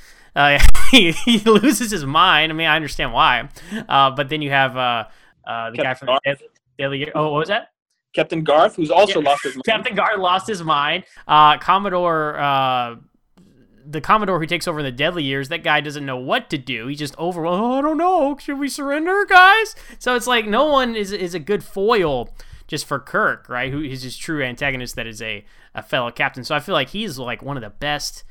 He loses his mind. I mean, I understand why. But then you have the Captain guy from Garth. Daily. Oh, what was that? Captain Garth, who's also lost his mind. Captain Garth lost his mind. Commodore, the Commodore who takes over in the Deadly Years, that guy doesn't know what to do. He's just overwhelmed. Oh, I don't know. Should we surrender, guys? So it's like no one is a good foil just for Kirk, right? Who is his true antagonist that is a fellow captain. So I feel like he's like one of the best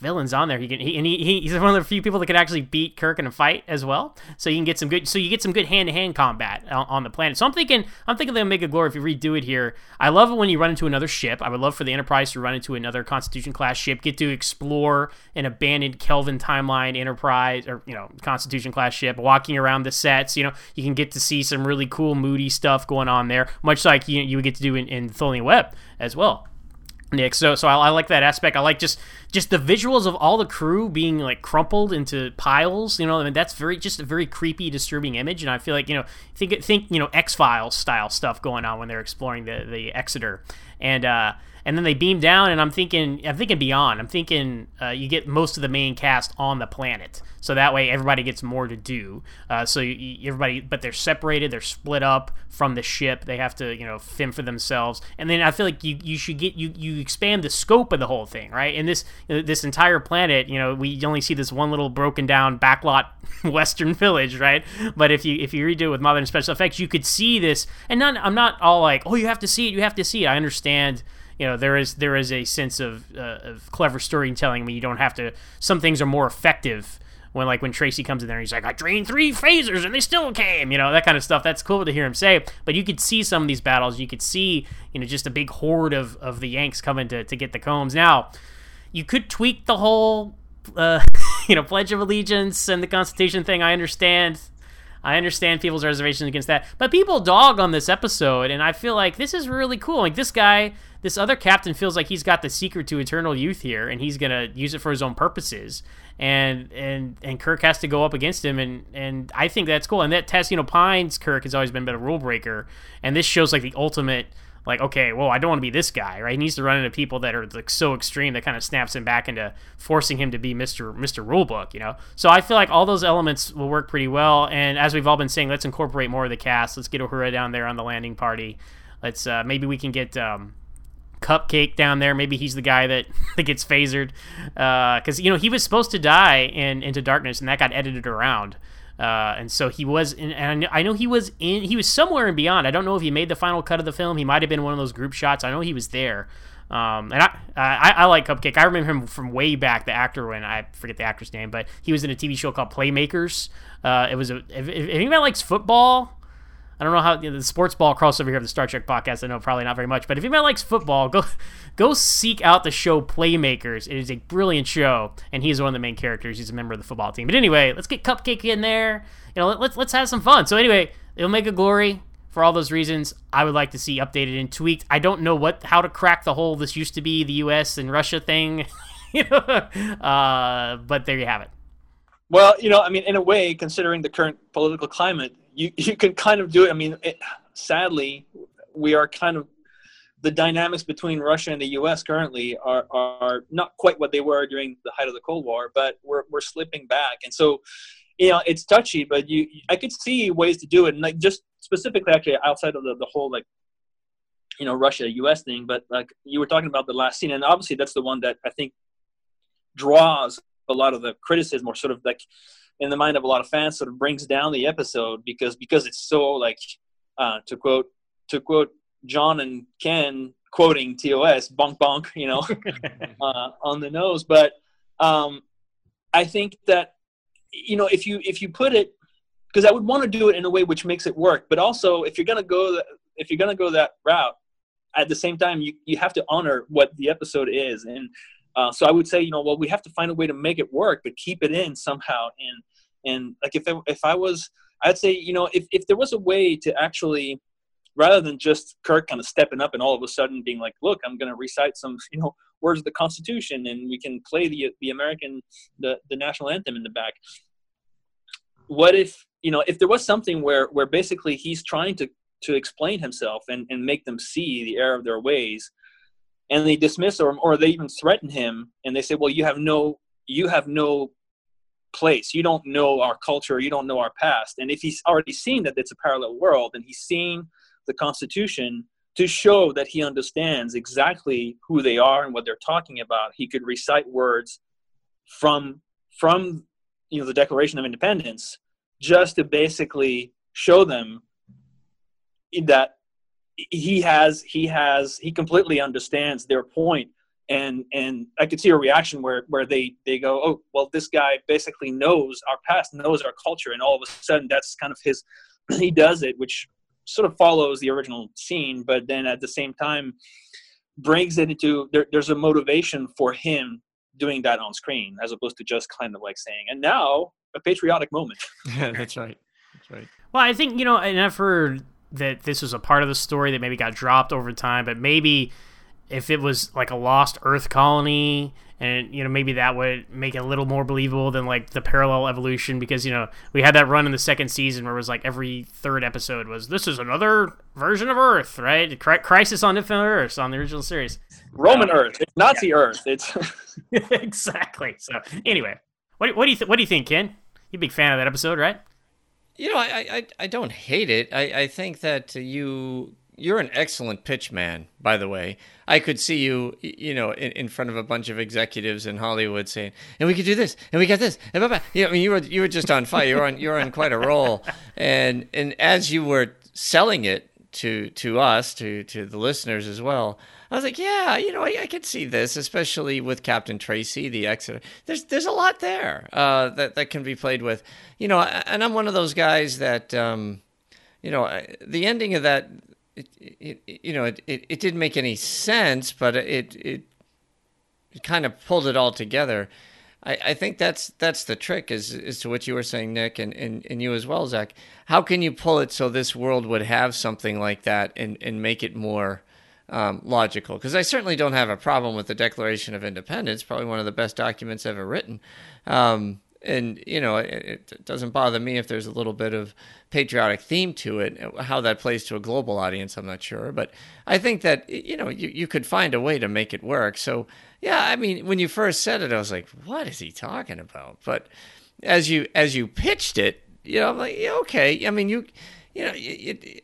villains on there. He's one of the few people that can actually beat Kirk in a fight as well. So you get some good hand-to-hand combat on the planet. So I'm thinking the Omega Glory, if you redo it here. I love it when you run into another ship. I would love for the Enterprise to run into another Constitution class ship, get to explore an abandoned Kelvin timeline Enterprise, or, you know, Constitution class ship, walking around the sets. You know, you can get to see some really cool moody stuff going on there, much like you would get to do in Tholian Web as well. Nick. So I like that aspect. I like just the visuals of all the crew being like crumpled into piles. You know, I mean, that's a very creepy, disturbing image. And I feel like, you know, think X-Files style stuff going on when they're exploring the Exeter, and then they beam down, and I'm thinking Beyond. I'm thinking you get most of the main cast on the planet, so that way everybody gets more to do. But they're separated, they're split up from the ship. They have to, you know, fend for themselves. And then I feel like you should expand the scope of the whole thing, right? And this entire planet, you know, we only see this one little broken down backlot Western village, right? But if you redo it with modern special effects, you could see this. And I'm not all like, oh, you have to see it. I understand. You know, there is a sense of clever storytelling when you don't have to. Some things are more effective when Tracy comes in there and he's like, I drained 3 phasers and they still came, you know, that kind of stuff. That's cool to hear him say. But you could see some of these battles. You could see, you know, just a big horde of the Yanks coming to get the combs. Now, you could tweak the whole, Pledge of Allegiance and the Constitution thing. I understand people's reservations against that, but people dog on this episode, and I feel like this is really cool. Like, this guy, this other captain feels like he's got the secret to eternal youth here, and he's gonna use it for his own purposes. And Kirk has to go up against him, and I think that's cool. And that test, you know, Pine's Kirk has always been a bit of a rule breaker, and this shows like the ultimate. Like, okay, well, I don't want to be this guy, right? He needs to run into people that are like so extreme that kind of snaps him back into forcing him to be Mr. Rulebook, you know? So I feel like all those elements will work pretty well. And as we've all been saying, let's incorporate more of the cast. Let's get Uhura down there on the landing party. Let's maybe we can get Cupcake down there. Maybe he's the guy that gets phasered. Because, you know, he was supposed to die in Into Darkness, and that got edited around. And so he was in, and I know he was somewhere in Beyond. I don't know if he made the final cut of the film. He might have been one of those group shots. I know he was there. And I like Cupcake. I remember him from way back, the actor, when I forget the actor's name, but he was in a TV show called Playmakers. If anybody likes football, I don't know how, you know, the sports ball crossover here of the Star Trek podcast, I know probably not very much, but if anybody likes football, go seek out the show Playmakers. It is a brilliant show, and he's one of the main characters. He's a member of the football team. But anyway, let's get Cupcake in there. You know, let's have some fun. So anyway, the Omega Glory, for all those reasons, I would like to see updated and tweaked. I don't know how to crack the whole this used to be the U.S. and Russia thing, you know, but there you have it. Well, you know, I mean, in a way, considering the current political climate, you can kind of do it. I mean, sadly, we are kind of – the dynamics between Russia and the U.S. currently are not quite what they were during the height of the Cold War, but we're slipping back. And so, you know, it's touchy, but I could see ways to do it. And, like, just specifically actually outside of the whole, like, you know, Russia-U.S. thing, but, like, you were talking about the last scene, and obviously that's the one that I think draws a lot of the criticism, or sort of, like – in the mind of a lot of fans, sort of brings down the episode because it's so, like, to quote John and Ken quoting TOS, bonk bonk, you know, on the nose. But I think that, you know, if you put it, because I would want to do it in a way which makes it work, but also if you're gonna go that route, at the same time you have to honor what the episode is. And so I would say, you know, well, we have to find a way to make it work, but keep it in somehow. And like, I'd say, you know, if there was a way to actually, rather than just Kirk kind of stepping up and all of a sudden being like, look, I'm going to recite some, you know, words of the Constitution, and we can play the American, the national anthem in the back. What if, you know, if there was something where basically he's trying to explain himself and make them see the error of their ways, and they dismiss or they even threaten him, and they say, well, you have no place. You don't know our culture. You don't know our past. And if he's already seen that it's a parallel world, and he's seen the Constitution to show that he understands exactly who they are and what they're talking about, he could recite words from you know, the Declaration of Independence, just to basically show them that he completely understands their point. And I could see a reaction where they go, oh, well, this guy basically knows our past, knows our culture. And all of a sudden that's kind of he does it, which sort of follows the original scene, but then at the same time brings it into, there's a motivation for him doing that on screen, as opposed to just kind of like saying, and now a patriotic moment. Yeah, that's right. That's right. Well, I think, you know, and I've heard that this was a part of the story that maybe got dropped over time, but maybe if it was like a lost Earth colony, and you know, maybe that would make it a little more believable than like the parallel evolution, because you know, we had that run in the second season where it was like every third episode was, this is another version of Earth, right? Crisis on Infinite Earth on the original series. Roman Earth, it's Nazi Earth. It's exactly. So anyway, what do you think, Ken? You're a big fan of that episode, right? You know, I don't hate it. I think that you're an excellent pitch man, by the way. I could see you know, in front of a bunch of executives in Hollywood saying, and we could do this, and we got this, and blah, blah. You know, I mean, you were just on fire. You're on quite a roll. And as you were selling it to us, to the listeners as well, I was like, yeah, you know, I could see this, especially with Captain Tracy, the Exeter. There's a lot there that can be played with, you know. And I'm one of those guys that, you know, the ending of that. It didn't make any sense, but it kind of pulled it all together. I think that's the trick, is to what you were saying, Nick, and you as well, Zach. How can you pull it so this world would have something like that and make it more logical? Because I certainly don't have a problem with the Declaration of Independence, probably one of the best documents ever written. And, you know, it doesn't bother me if there's a little bit of patriotic theme to it. How that plays to a global audience, I'm not sure. But I think that, you know, you could find a way to make it work. So, yeah, I mean, when you first said it, I was like, what is he talking about? But as you pitched it, you know, I'm like, yeah, okay. I mean, you know,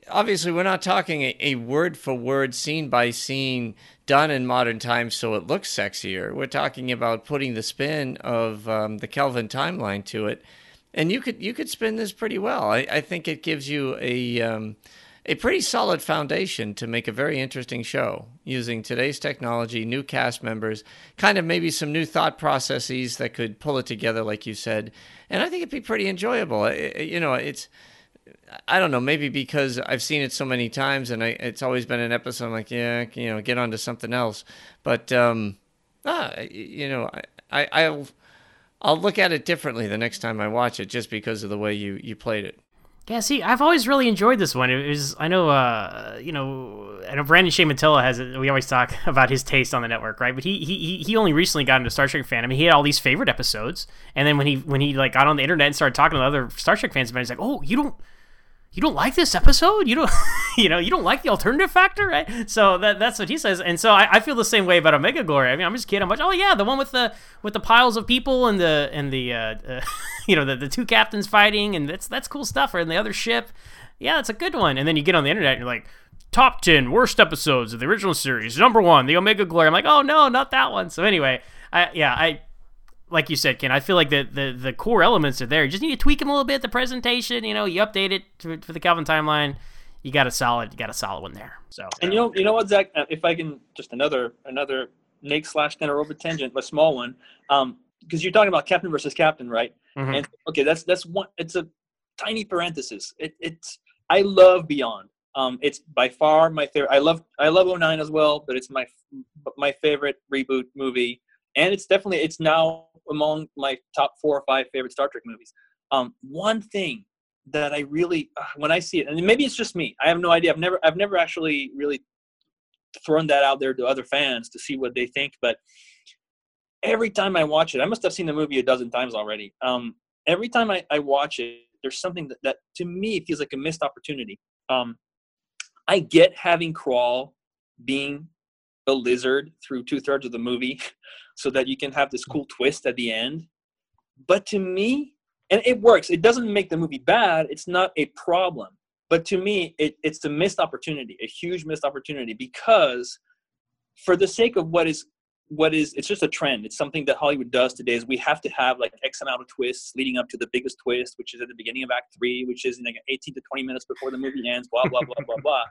obviously we're not talking a word for word, scene by scene, done in modern times so it looks sexier. We're talking about putting the spin of the Kelvin timeline to it, and you could spin this pretty well. I think it gives you a pretty solid foundation to make a very interesting show using today's technology, new cast members, kind of maybe some new thought processes that could pull it together, like you said. And I think it'd be pretty enjoyable. You know, it's, I don't know, maybe because I've seen it so many times, and it's always been an episode I'm like, yeah, you know, get on to something else. But, you know, I'll look at it differently the next time I watch it, just because of the way you played it. Yeah, see, I've always really enjoyed this one. It was, I know Brandon Sciamatella we always talk about his taste on the network, right? But he only recently got into Star Trek fandom. I mean, he had all these favorite episodes, and then when he like got on the internet and started talking to other Star Trek fans about it, he's like, oh, you don't like this episode? You don't like the alternative factor, right? So that's what he says. And so I feel the same way about Omega Glory. I mean, I'm just kidding. I'm like, oh yeah, the one with the piles of people and the you know, the two captains fighting, and that's cool stuff. Or in the other ship. Yeah, that's a good one. And then you get on the internet and you're like, top 10 worst episodes of the original series. Number 1, the Omega Glory. I'm like, oh no, not that one. So anyway, I like you said, Ken, I feel like the core elements are there. You just need to tweak them a little bit. The presentation, you know, you update it for the Kelvin timeline. You got a solid one there. So, and you know what, Zach, if I can, just another Nick/Tanner over tangent, a small one, because you're talking about captain versus captain, right? Mm-hmm. And okay, that's one. It's a tiny parenthesis. It's I love Beyond. It's by far my favorite. I love 09 as well, but it's my favorite reboot movie. And it's now among my top 4 or 5 favorite Star Trek movies. One thing that I really, when I see it, and maybe it's just me, I have no idea. I've never actually really thrown that out there to other fans to see what they think. But every time I watch it, I must have seen the movie a dozen times already. Every time I watch it, there's something that to me feels like a missed opportunity. I get having Crawl being a lizard through 2/3 of the movie, so that you can have this cool twist at the end. But to me, and it works, it doesn't make the movie bad, it's not a problem. But to me, it's a missed opportunity, a huge missed opportunity, because for the sake of what is, it's just a trend. It's something that Hollywood does today, is we have to have like X amount of twists leading up to the biggest twist, which is at the beginning of Act 3, which is in like 18 to 20 minutes before the movie ends, blah, blah, blah, blah, blah.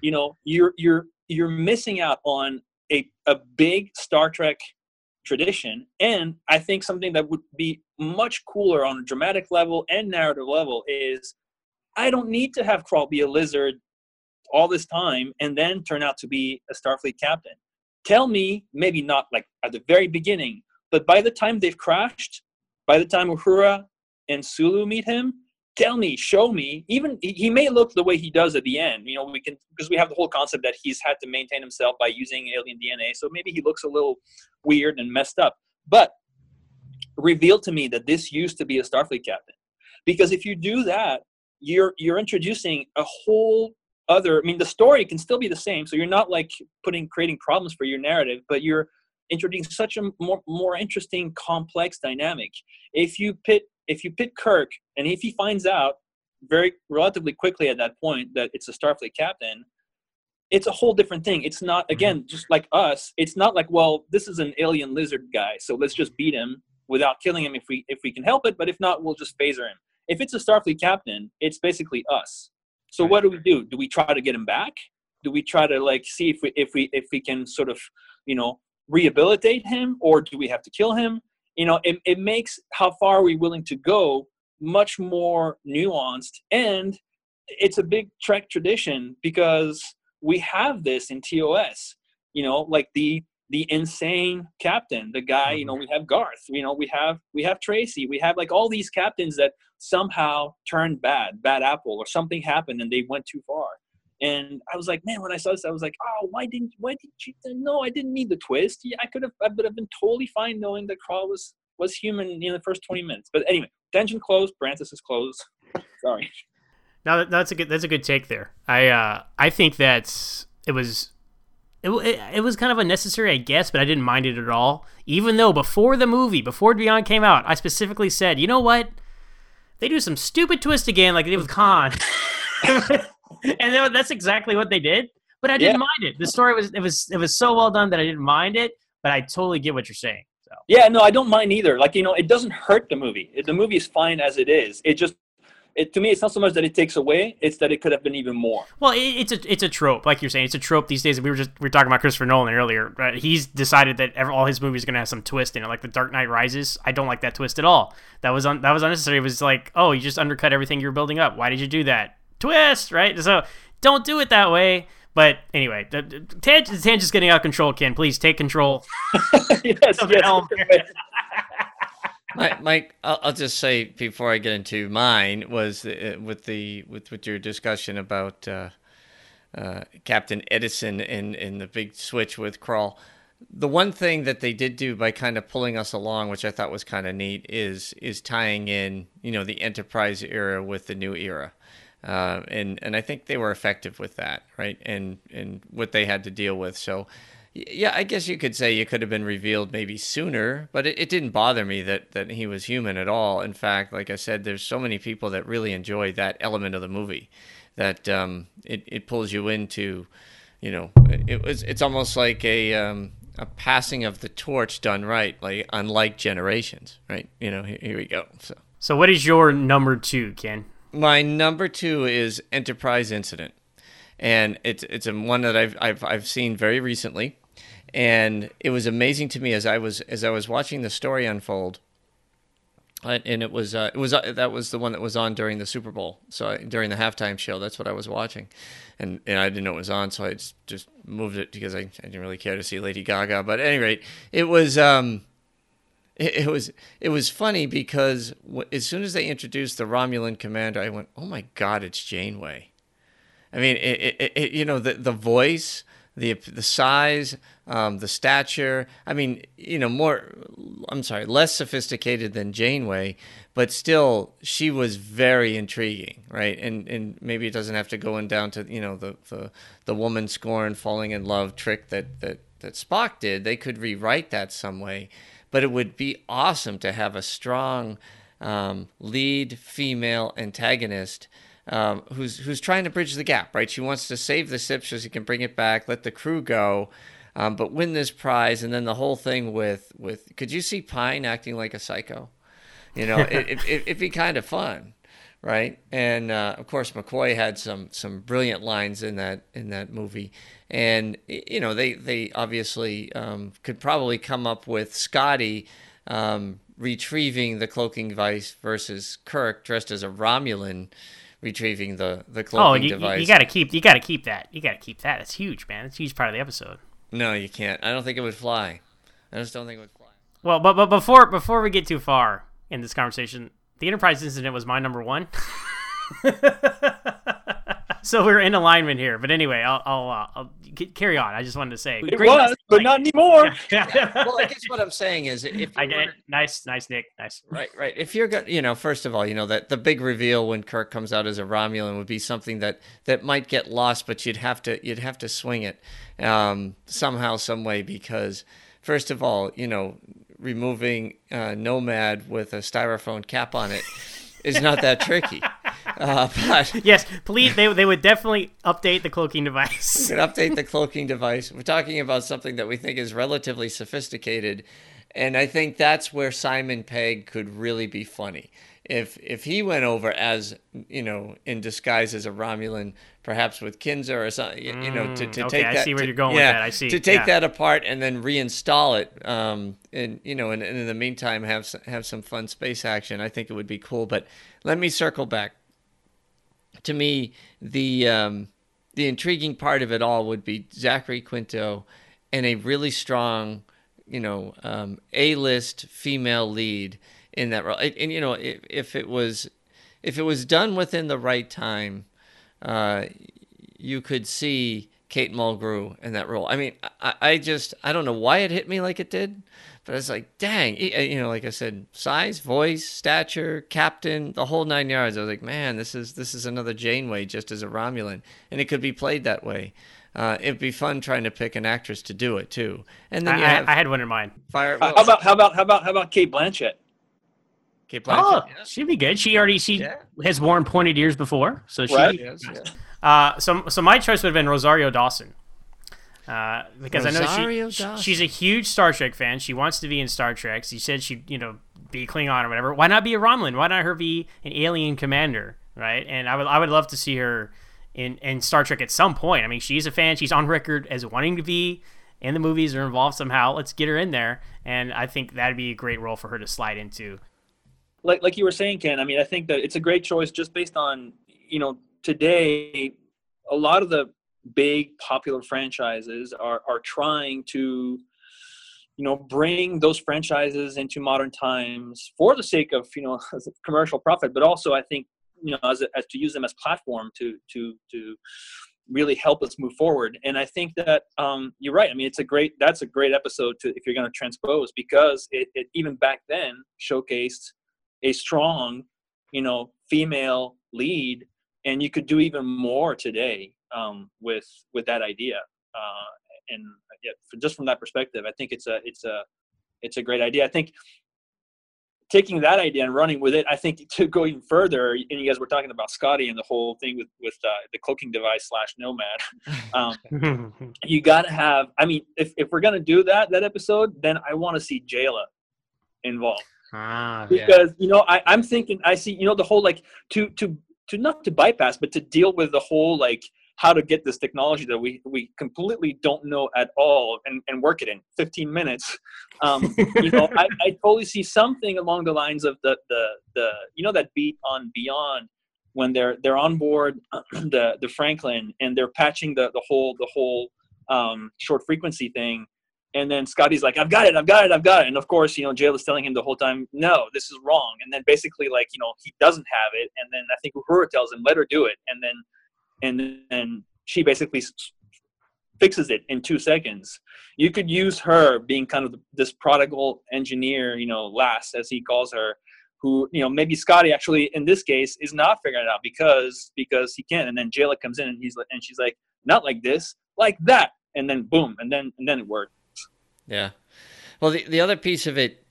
You know, you're missing out on a big Star Trek tradition, and I think something that would be much cooler on a dramatic level and narrative level is, I don't need to have Crawl be a lizard all this time and then turn out to be a Starfleet captain. Tell me, maybe not like at the very beginning, but by the time they've crashed, by the time Uhura and Sulu meet him, tell me, show me. Even he may look the way he does at the end, you know, we can, because we have the whole concept that he's had to maintain himself by using alien DNA. So maybe he looks a little weird and messed up, but reveal to me that this used to be a Starfleet captain. Because if you do that, you're introducing a whole other, I mean, the story can still be the same. So you're not like creating problems for your narrative, but you're introducing such a more interesting, complex dynamic. If you pit Kirk, and if he finds out relatively quickly at that point that it's a Starfleet captain, it's a whole different thing. It's not, again, just like us, it's not like, well, this is an alien lizard guy, so let's just beat him without killing him if we can help it, but if not, we'll just phaser him. If it's a Starfleet captain, it's basically us. So what do we do? Do we try to get him back? Do we try to like see if we can sort of, you know, rehabilitate him, or do we have to kill him? You know, it makes how far are we willing to go much more nuanced, and it's a big Trek tradition because we have this in TOS. You know, like the insane captain, the guy, you know, we have Garth, you know, we have Tracy, we have like all these captains that somehow turned bad apple, or something happened and they went too far. And I was like, man, when I saw this, I was like, oh, why did you, no, I didn't need the twist. Yeah, I would have been totally fine knowing that Kral was human in the first 20 minutes. But anyway, tension closed, Brantis is closed. Sorry. No, that's a good take there. I think that it was kind of unnecessary, I guess, but I didn't mind it at all. Even though before Beyond came out, I specifically said, you know what? They do some stupid twist again like they did with Khan. And that's exactly what they did, but I didn't mind it. The story was so well done that I didn't mind it, but I totally get what you're saying. So. Yeah, no, I don't mind either. Like, you know, it doesn't hurt the movie. The movie is fine as it is. To me, it's not so much that it takes away; it's that it could have been even more. Well, it's a trope, like you're saying. It's a trope these days. We were talking about Christopher Nolan earlier. Right? He's decided that all his movies are going to have some twist in it, like The Dark Knight Rises. I don't like that twist at all. That was unnecessary. It was like, oh, you just undercut everything you're building up. Why did you do that? Twist, right? So don't do it that way. But anyway, the tangent's getting out of control. Ken, please take control. Yes. Mike, I'll just say before I get into mine was with your discussion about Captain Edison and the big switch with Kral. The one thing that they did do by kind of pulling us along, which I thought was kind of neat, is tying in, you know, the Enterprise era with the new era, and I think they were effective with that, right? And what they had to deal with, so. Yeah, I guess you could say it could have been revealed maybe sooner, but it didn't bother me that he was human at all. In fact, like I said, there's so many people that really enjoy that element of the movie, that it pulls you into, you know, it's almost like a passing of the torch done right, like unlike Generations, right? You know, here we go. So what is your number two, Ken? My number two is Enterprise Incident, and it's one that I've seen very recently. And it was amazing to me as I was watching the story unfold, and it was that was the one that was on during the Super Bowl. So during the halftime show, that's what I was watching, and I didn't know it was on, so I just moved it because I didn't really care to see Lady Gaga. But at any rate, it was funny because as soon as they introduced the Romulan commander, I went, oh my God, it's Janeway. I mean, you know, the voice. The size, the stature. I mean, you know, less sophisticated than Janeway, but still, she was very intriguing, right? And maybe it doesn't have to go in down to, you know, the woman scorn, falling in love trick that Spock did. They could rewrite that some way, but it would be awesome to have a strong lead female antagonist. Who's trying to bridge the gap, right? She wants to save the ship so she can bring it back, let the crew go, but win this prize, and then the whole thing with could you see Pine acting like a psycho? You know, it'd be kind of fun, right? And of course, McCoy had some brilliant lines in that movie, and you know they obviously could probably come up with Scotty. Retrieving the cloaking device versus Kirk dressed as a Romulan retrieving the cloaking device. You gotta keep that. It's huge, man. It's a huge part of the episode. No, you can't. I don't think it would fly. Well, but before we get too far in this conversation, The Enterprise Incident was my number one. So we're in alignment here. But anyway, I'll carry on. I just wanted to say. It was, but like, not anymore. Yeah. Well, I guess what I'm saying is if I get it. Nice, Nick. Nice. Right. If you're going to, first of all, that the big reveal when Kirk comes out as a Romulan would be something that might get lost, but you'd have to swing it somehow, some way, because first of all, removing Nomad with a styrofoam cap on it is not that tricky. But yes, please. They would definitely update the cloaking device. Update the cloaking device. We're talking about something that we think is relatively sophisticated, and I think that's where Simon Pegg could really be funny. If he went over as in disguise as a Romulan, perhaps with Kinzer or something, to take that. I see where you're going with that. I see to take that apart and then reinstall it. And in the meantime, have some fun space action. I think it would be cool. But let me circle back. To me, the intriguing part of it all would be Zachary Quinto and a really strong, A-list female lead in that role. And if it was done within the right time, you could see Kate Mulgrew in that role. I mean, I don't know why it hit me like it did, but I was like, dang, like I said, size, voice, stature, captain, the whole nine yards. I was like, man, this is another Janeway just as a Romulan, and it could be played that way. It'd be fun trying to pick an actress to do it too. And then I had one in mind. How about Kate Blanchett? Kate Blanchett. Oh, yeah. She'd be good. She has worn pointed ears before, so she. Right. Yes, yeah. So my choice would have been Rosario Dawson. Because Rosario I know she's a huge Star Trek fan. She wants to be in Star Trek. She said she'd, be Klingon or whatever. Why not be a Romulan? Why not her be an alien commander, right? And I would love to see her in Star Trek at some point. I mean, she's a fan. She's on record as wanting to be in the movies or involved somehow. Let's get her in there. And I think that'd be a great role for her to slide into. Like you were saying, Ken, I mean, I think that it's a great choice just based on, today, a lot of the big popular franchises are trying to, bring those franchises into modern times for the sake of, commercial profit, but also I think, as to use them as platform to really help us move forward. And I think that you're right. I mean, that's a great episode if you're going to transpose, because it even back then showcased a strong, female lead. And you could do even more today with that idea, and yeah, just from that perspective, I think it's a great idea. I think taking that idea and running with it, I think to go even further. And you guys were talking about Scotty and the whole thing with the cloaking device / Nomad. You got to have. I mean, if we're gonna do that episode, then I want to see Jayla involved because I'm thinking I see the whole like to not to bypass, but to deal with the whole, like, how to get this technology that we completely don't know at all and work it in 15 minutes. I totally see something along the lines of the that beat on Beyond when they're on board the Franklin and they're patching the whole short frequency thing. And then Scotty's like, I've got it. And of course, Jayla's telling him the whole time, no, this is wrong. And then basically like, he doesn't have it. And then I think Uhura tells him, let her do it. And then she basically fixes it in 2 seconds. You could use her being kind of this prodigal engineer, lass, as he calls her, who, maybe Scotty actually in this case is not figuring it out because he can. And then Jayla comes in and she's like, not like this, like that. And then boom. And then it worked. Yeah. Well, the other piece of it,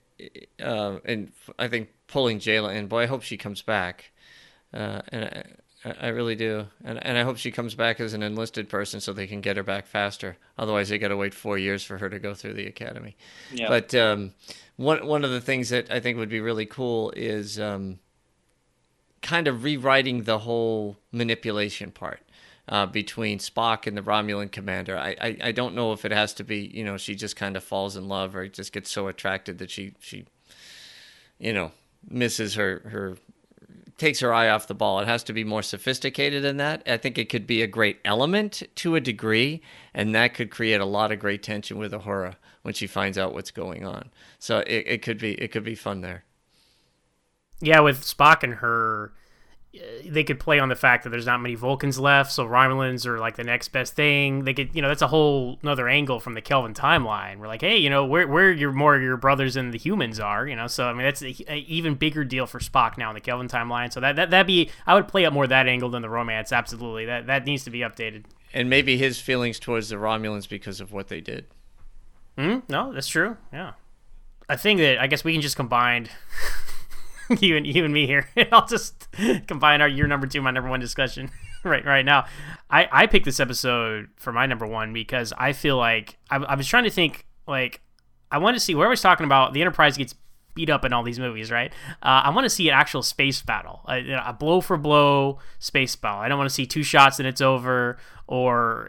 and I think pulling Jayla in, boy, I hope she comes back. And I really do. And I hope she comes back as an enlisted person so they can get her back faster. Otherwise, they got to wait 4 years for her to go through the academy. Yeah. But one of the things that I think would be really cool is kind of rewriting the whole manipulation part. Between Spock and the Romulan commander. I don't know if it has to be, she just kind of falls in love or just gets so attracted that she misses her, takes her eye off the ball. It has to be more sophisticated than that. I think it could be a great element to a degree, and that could create a lot of great tension with Uhura when she finds out what's going on. So it could be fun there. Yeah, with Spock and her, they could play on the fact that there's not many Vulcans left, so Romulans are like the next best thing. They could, you know, that's a whole another angle from the Kelvin timeline. We're like, hey, you know, we're your more your brothers than the humans are, you know. So I mean, that's an even bigger deal for Spock now in the Kelvin timeline. So that'd be, I would play up more that angle than the romance. Absolutely, that needs to be updated. And maybe his feelings towards the Romulans because of what they did. No, that's true. Yeah, a thing that I guess we can just combine. You and me here. I'll just combine your number two, my number one discussion right now. I picked this episode for my number one because I feel like I was trying to think, like, I want to see where I was talking about the Enterprise gets beat up in all these movies, right? I want to see an actual space battle, a blow for blow space battle. I don't want to see two shots and it's over or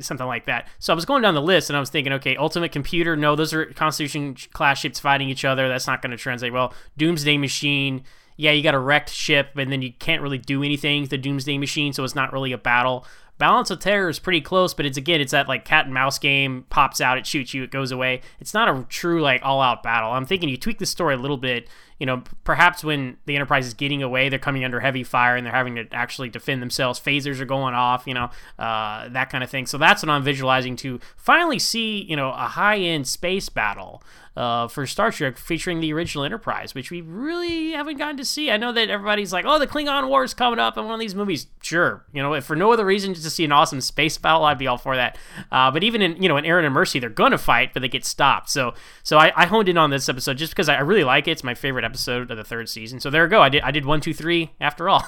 something like that. So I was going down the list and I was thinking, okay, Ultimate Computer, no, those are Constitution class ships fighting each other. That's not going to translate well. Doomsday Machine, yeah, you got a wrecked ship and then you can't really do anything to the Doomsday Machine, so it's not really a battle. Balance of Terror is pretty close, but it's that like cat and mouse game, pops out, it shoots you, it goes away. It's not a true like all-out battle. I'm thinking you tweak the story a little bit, you know, perhaps when the Enterprise is getting away, they're coming under heavy fire and they're having to actually defend themselves. Phasers are going off, you know, that kind of thing. So that's what I'm visualizing to finally see, you know, a high-end space battle for Star Trek featuring the original Enterprise, which we really haven't gotten to see. I know that everybody's like, oh, the Klingon War is coming up in one of these movies. Sure, you know, if for no other reason just to see an awesome space battle, I'd be all for that. But even in, you know, in Erin and Mercy, they're going to fight, but they get stopped. So I honed in on this episode just because I really like it. It's my favorite episode of the third season. So there we go. I did 1, 2, 3 after all,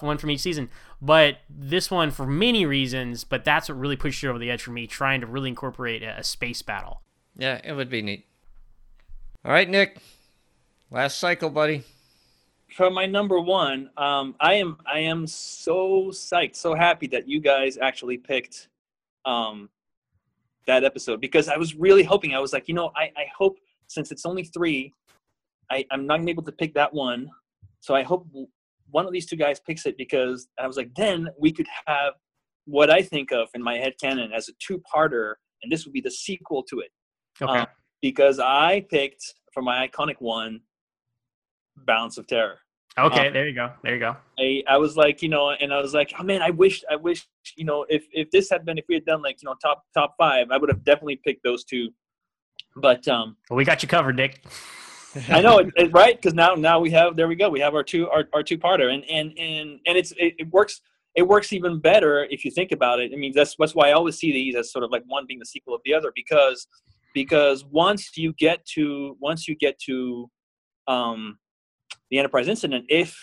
one from each season. But this one for many reasons, but that's what really pushed it over the edge for me, trying to really incorporate a space battle. Yeah, it would be neat. All right, Nick. Last cycle, buddy. For my number one, I am so psyched, so happy that you guys actually picked that episode, because I was really hoping, I was like, you know, I hope, since it's only 3, I'm not going to be able to pick that one. So I hope one of these two guys picks it, because I was like, then we could have what I think of in my head canon as a 2-parter, and this would be the sequel to it. Okay. Because I picked, for my iconic one, Balance of Terror. Okay, there you go. I was like, you know, and I was like, oh man, I wish, you know, if this had been, if we had done like, you know, top 5, I would have definitely picked those two. But well, we got you covered, Nick. I know, it, right? Because now we have, there we go, we have our two-parter, and it works even better if you think about it. I mean, that's why I always see these as sort of like one being the sequel of the other, because once you get to the Enterprise Incident, if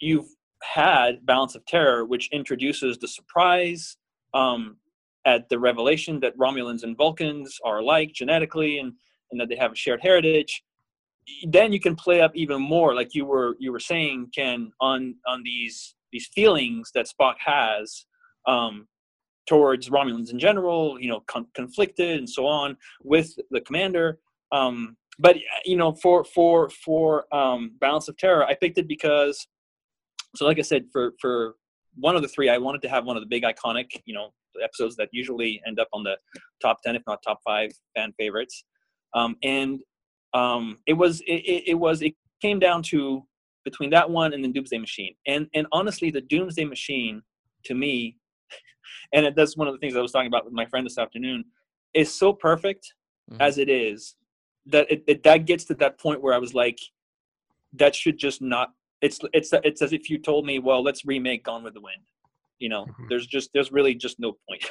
you've had Balance of Terror, which introduces the surprise at the revelation that Romulans and Vulcans are alike genetically, and that they have a shared heritage, then you can play up even more, like you were saying, Ken, on these feelings that Spock has towards Romulans in general, you know, conflicted and so on with the commander. But you know, for Balance of Terror, I picked it because, so like I said, for one of the 3, I wanted to have one of the big iconic, you know, episodes that usually end up on the top 10, if not top 5 fan favorites, it came down to between that one and the Doomsday Machine, and honestly, the Doomsday Machine to me, and that's one of the things I was talking about with my friend this afternoon, is so perfect as it is that it gets to that point where I was like, that should just not. It's as if you told me, well, let's remake Gone with the Wind. You know, there's really just no point.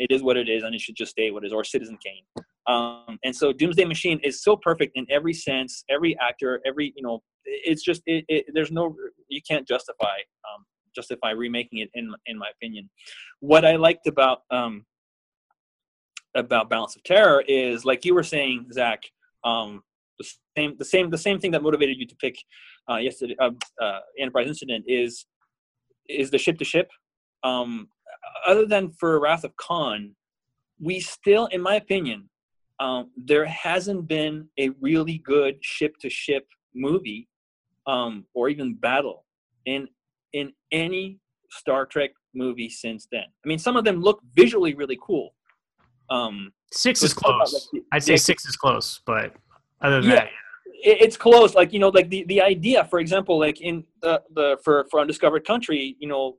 It is what it is, and it should just stay what it is, or Citizen Kane. And so Doomsday Machine is so perfect in every sense, every actor, every, you know, it's just, there's no, you can't justify remaking it in my opinion. What I liked about Balance of Terror is, like you were saying, Zach, the same thing that motivated you to pick yesterday, Enterprise Incident is the ship to ship. Other than for Wrath of Khan, we still, in my opinion, there hasn't been a really good ship-to-ship movie or even battle in any Star Trek movie since then. I mean, some of them look visually really cool. 6 is close. I'd say 6 is close, but other than that. it's close. Like, you know, like the idea, for example, like in for Undiscovered Country, you know,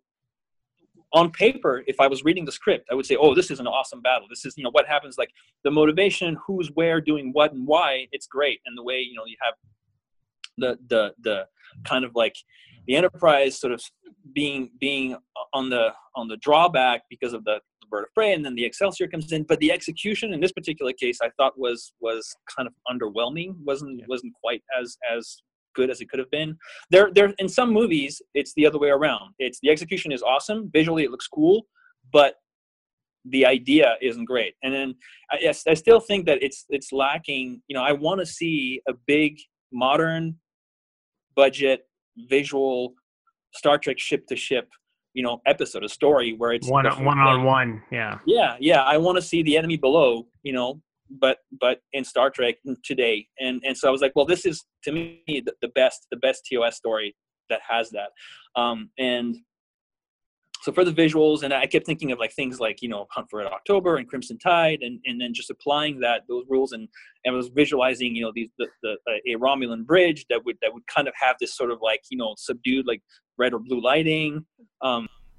on paper, if I was reading the script, I would say, oh, this is an awesome battle. This is, you know, what happens, like the motivation, who's where doing what and why. It's great. And the way, you know, you have the kind of like the Enterprise sort of being on the drawback because of the bird of prey, and then the Excelsior comes in. But the execution in this particular case, I thought was kind of underwhelming. Wasn't quite as good as it could have been. There in some movies, it's the other way around. It's the execution is awesome, visually it looks cool, but the idea isn't great. And then I still think that it's lacking. You know, I want to see a big modern budget visual Star Trek ship to ship, you know, episode, a story where it's one on one. Yeah. I want to see the enemy below, you know, but in Star Trek today. And so I was like, well, this is to me the best TOS story that has that. And so for the visuals, and I kept thinking of like things like, you know, Hunt for Red October and Crimson Tide, and then just applying those rules, and was visualizing, you know, a Romulan bridge that would kind of have this sort of like, you know, subdued like red or blue lighting.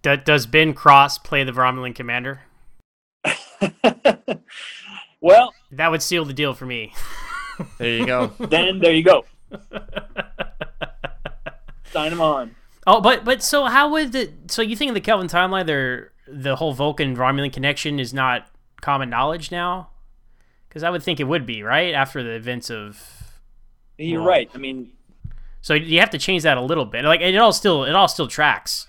Does Ben Cross play the Romulan commander? Well, that would seal the deal for me. There you go. Then there you go. Sign him on. Oh, but so how would so you think in the Kelvin timeline the whole Vulcan-Romulan connection is not common knowledge now? Because I would think it would be, right? After the events of... You're right. I mean... So you have to change that a little bit. Like, it all still tracks.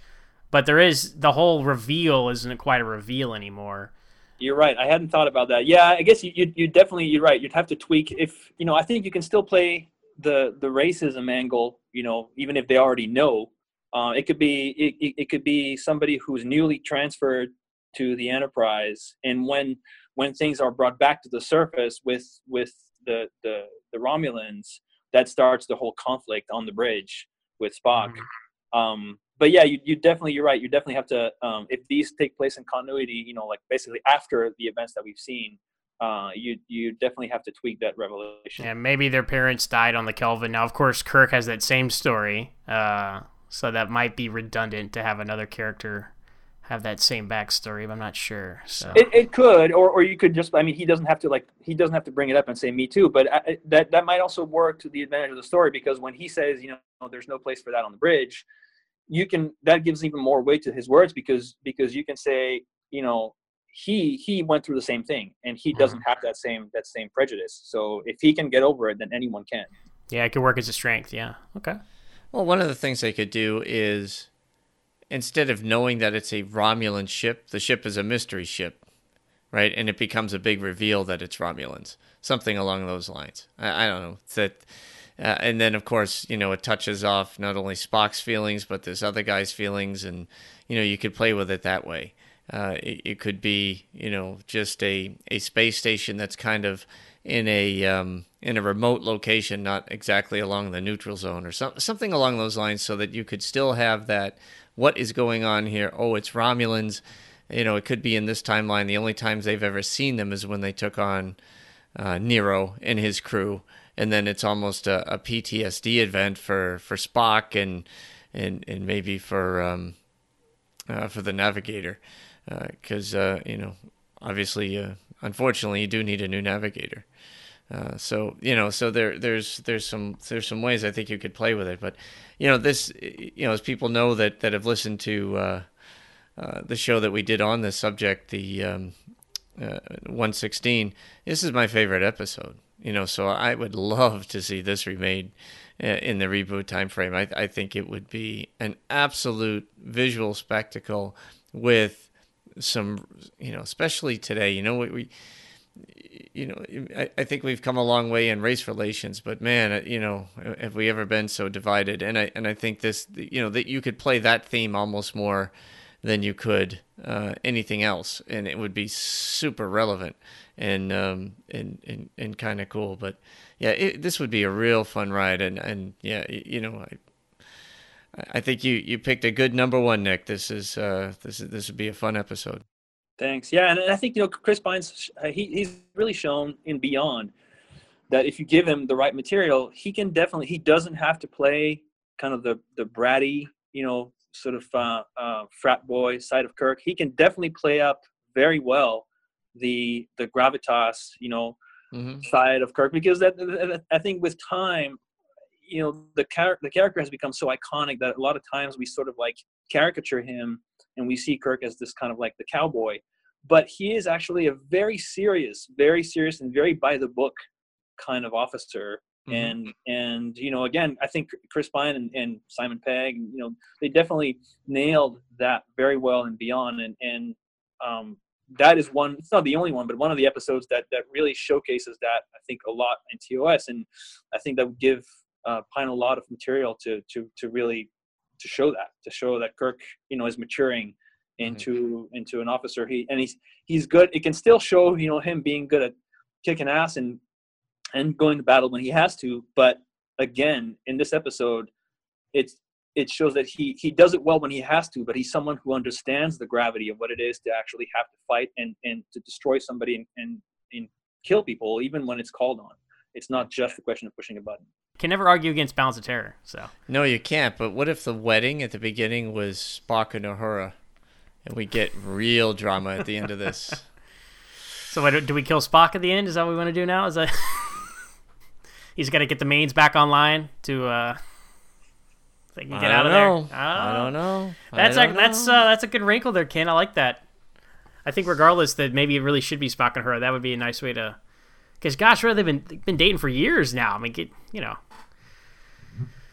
But there is... The whole reveal isn't quite a reveal anymore. You're right. I hadn't thought about that. Yeah, I guess you definitely... You're right. You'd have to tweak if... You know, I think you can still play the racism angle, you know, even if they already know. It could be somebody who's newly transferred to the Enterprise, and when things are brought back to the surface with the Romulans, that starts the whole conflict on the bridge with Spock. But yeah, you definitely, you're right. You definitely have to, if these take place in continuity, you know, like basically after the events that we've seen, you definitely have to tweak that revelation. Yeah, maybe their parents died on the Kelvin. Now, of course, Kirk has that same story. So that might be redundant to have another character have that same backstory, but I'm not sure. So it could, or you could just, I mean, he doesn't have to bring it up and say me too, but that might also work to the advantage of the story, because when he says, you know, there's no place for that on the bridge, that gives even more weight to his words, because you can say, you know, he went through the same thing, and he doesn't have that same prejudice. So if he can get over it, then anyone can. Yeah, it could work as a strength. Yeah. Okay. Well, one of the things they could do is, instead of knowing that it's a Romulan ship, the ship is a mystery ship, right? And it becomes a big reveal that it's Romulans, something along those lines. I don't know. And then, of course, you know, it touches off not only Spock's feelings, but this other guy's feelings. And, you know, you could play with it that way. It could be, you know, just a space station that's kind of in a remote location, not exactly along the neutral zone, or something along those lines, so that you could still have that, what is going on here? Oh, it's Romulans. You know, it could be in this timeline. The only times they've ever seen them is when they took on Nero and his crew. And then it's almost a PTSD event for Spock and maybe for the Navigator. Because, you know, obviously... unfortunately, you do need a new navigator. So, you know, so there's some ways I think you could play with it. But, you know, this, you know, as people know that have listened to the show that we did on this subject, the 116, this is my favorite episode. You know, so I would love to see this remade in the reboot time frame. I think it would be an absolute visual spectacle with some, you know, especially today, you know, we you know, I think we've come a long way in race relations, but man, you know, have we ever been so divided? And I think this, you know, that you could play that theme almost more than you could anything else, and it would be super relevant and kind of cool. But yeah, this would be a real fun ride, and yeah, you know, I think you picked a good number one, Nick. This would be a fun episode. Thanks. Yeah, and I think, you know, Chris Pine, he's really shown in Beyond that if you give him the right material, he can definitely, he doesn't have to play kind of the bratty, you know, sort of frat boy side of Kirk. He can definitely play up very well the gravitas, you know, mm-hmm. side of Kirk, because that I think with time, you know, the character has become so iconic that a lot of times we sort of like caricature him and we see Kirk as this kind of like the cowboy, but he is actually a very serious and very by the book kind of officer. Mm-hmm. And, you know, again, I think Chris Pine and Simon Pegg, you know, they definitely nailed that very well in Beyond. And that is one, it's not the only one, but one of the episodes that really showcases that, I think, a lot in TOS. And I think that would give Pine a lot of material to show that, Kirk, you know, is maturing into an officer. He's good. It can still show, you know, him being good at kicking ass and going to battle when he has to. But again, in this episode, it shows that he does it well when he has to, but he's someone who understands the gravity of what it is to actually have to fight and to destroy somebody and kill people, even when it's called on. It's not just a question of pushing a button. Can never argue against Balance of Terror. So no, you can't. But what if the wedding at the beginning was Spock and Uhura, and we get real drama at the end of this? So what, do we kill Spock at the end? Is that what we want to do now? Is that he's got to get the maids back online to they can get out of there? I don't know. That's a good wrinkle there, Ken. I like that. I think regardless that maybe it really should be Spock and Uhura. That would be a nice way to. Because, gosh, really, they've been dating for years now. I mean, get, you know,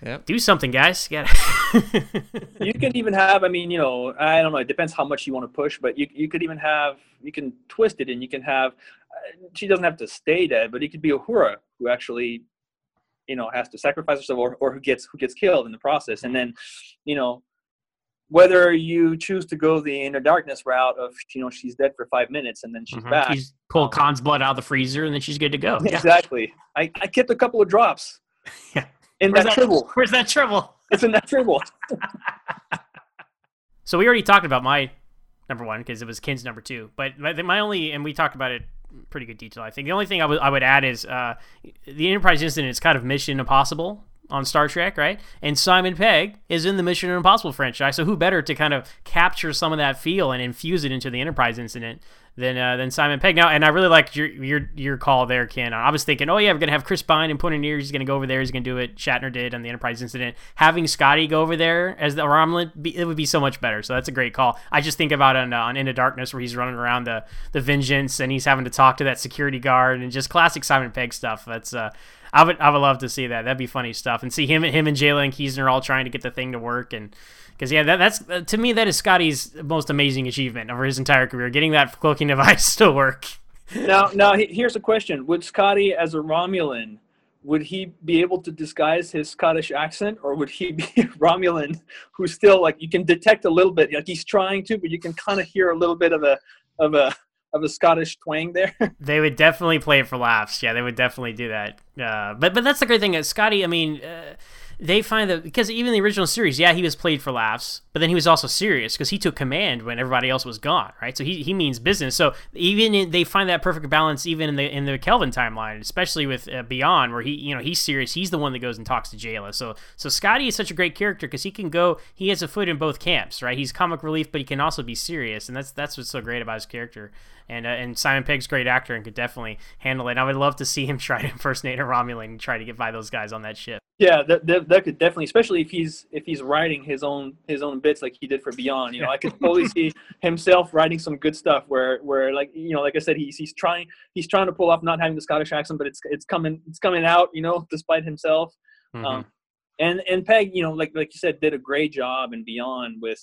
yep. Do something, guys. You can even have, I mean, you know, I don't know. It depends how much you want to push, but you could even have, you can twist it, and you can have, she doesn't have to stay dead, but it could be Uhura who actually, you know, has to sacrifice herself or who gets killed in the process. And then, you know, whether you choose to go the Inner Darkness route of, you know, she's dead for 5 minutes and then she's mm-hmm. back. She's pulled Khan's blood out of the freezer and then she's good to go. Exactly. Yeah. I kept a couple of drops in that tribble. Where's that tribble? It's in that tribble. So we already talked about my number one because it was Ken's number two. But my only, and we talked about it in pretty good detail, I think. The only thing I would add is the Enterprise Incident is kind of Mission Impossible on Star Trek, right? And Simon Pegg is in the Mission Impossible franchise, so who better to kind of capture some of that feel and infuse it into the Enterprise Incident than Simon Pegg. Now, and I really liked your call there, Ken. I was thinking, oh yeah, we're going to have Chris Pine and Pointeniers. He's going to go over there. He's going to do what Shatner did on the Enterprise Incident. Having Scotty go over there as the Romulan, it would be so much better. So that's a great call. I just think about on Into Darkness where he's running around the Vengeance and he's having to talk to that security guard and just classic Simon Pegg stuff. That's I would love to see that. That'd be funny stuff. And see him and Jayla and Kiesner all trying to get the thing to work. And because, yeah, that's to me, that is Scotty's most amazing achievement over his entire career, getting that cloaking device to work. Now, here's a question. Would Scotty, as a Romulan, would he be able to disguise his Scottish accent, or would he be a Romulan who's still, like, you can detect a little bit, like he's trying to, but you can kind of hear a little bit of a Scottish twang there? They would definitely play it for laughs. Yeah, they would definitely do that. But that's the great thing. Scotty, I mean, they find that, because even the original series, yeah, he was played for laughs, but then he was also serious because he took command when everybody else was gone, right? So he means business. So even they find that perfect balance even in the Kelvin timeline, especially with Beyond, where he, you know, he's serious. He's the one that goes and talks to Jayla. So Scotty is such a great character because he can go. He has a foot in both camps, right? He's comic relief, but he can also be serious, and that's what's so great about his character. And Simon Pegg's great actor and could definitely handle it. And I would love to see him try to impersonate a Romulan and try to get by those guys on that ship. Yeah, that could definitely, especially if he's writing his own bits like he did for Beyond. You know, I could totally see himself writing some good stuff where like, you know, like I said, he's trying to pull off not having the Scottish accent, but it's coming out, you know, despite himself. Mm-hmm. And Peg, you know, like you said, did a great job in Beyond with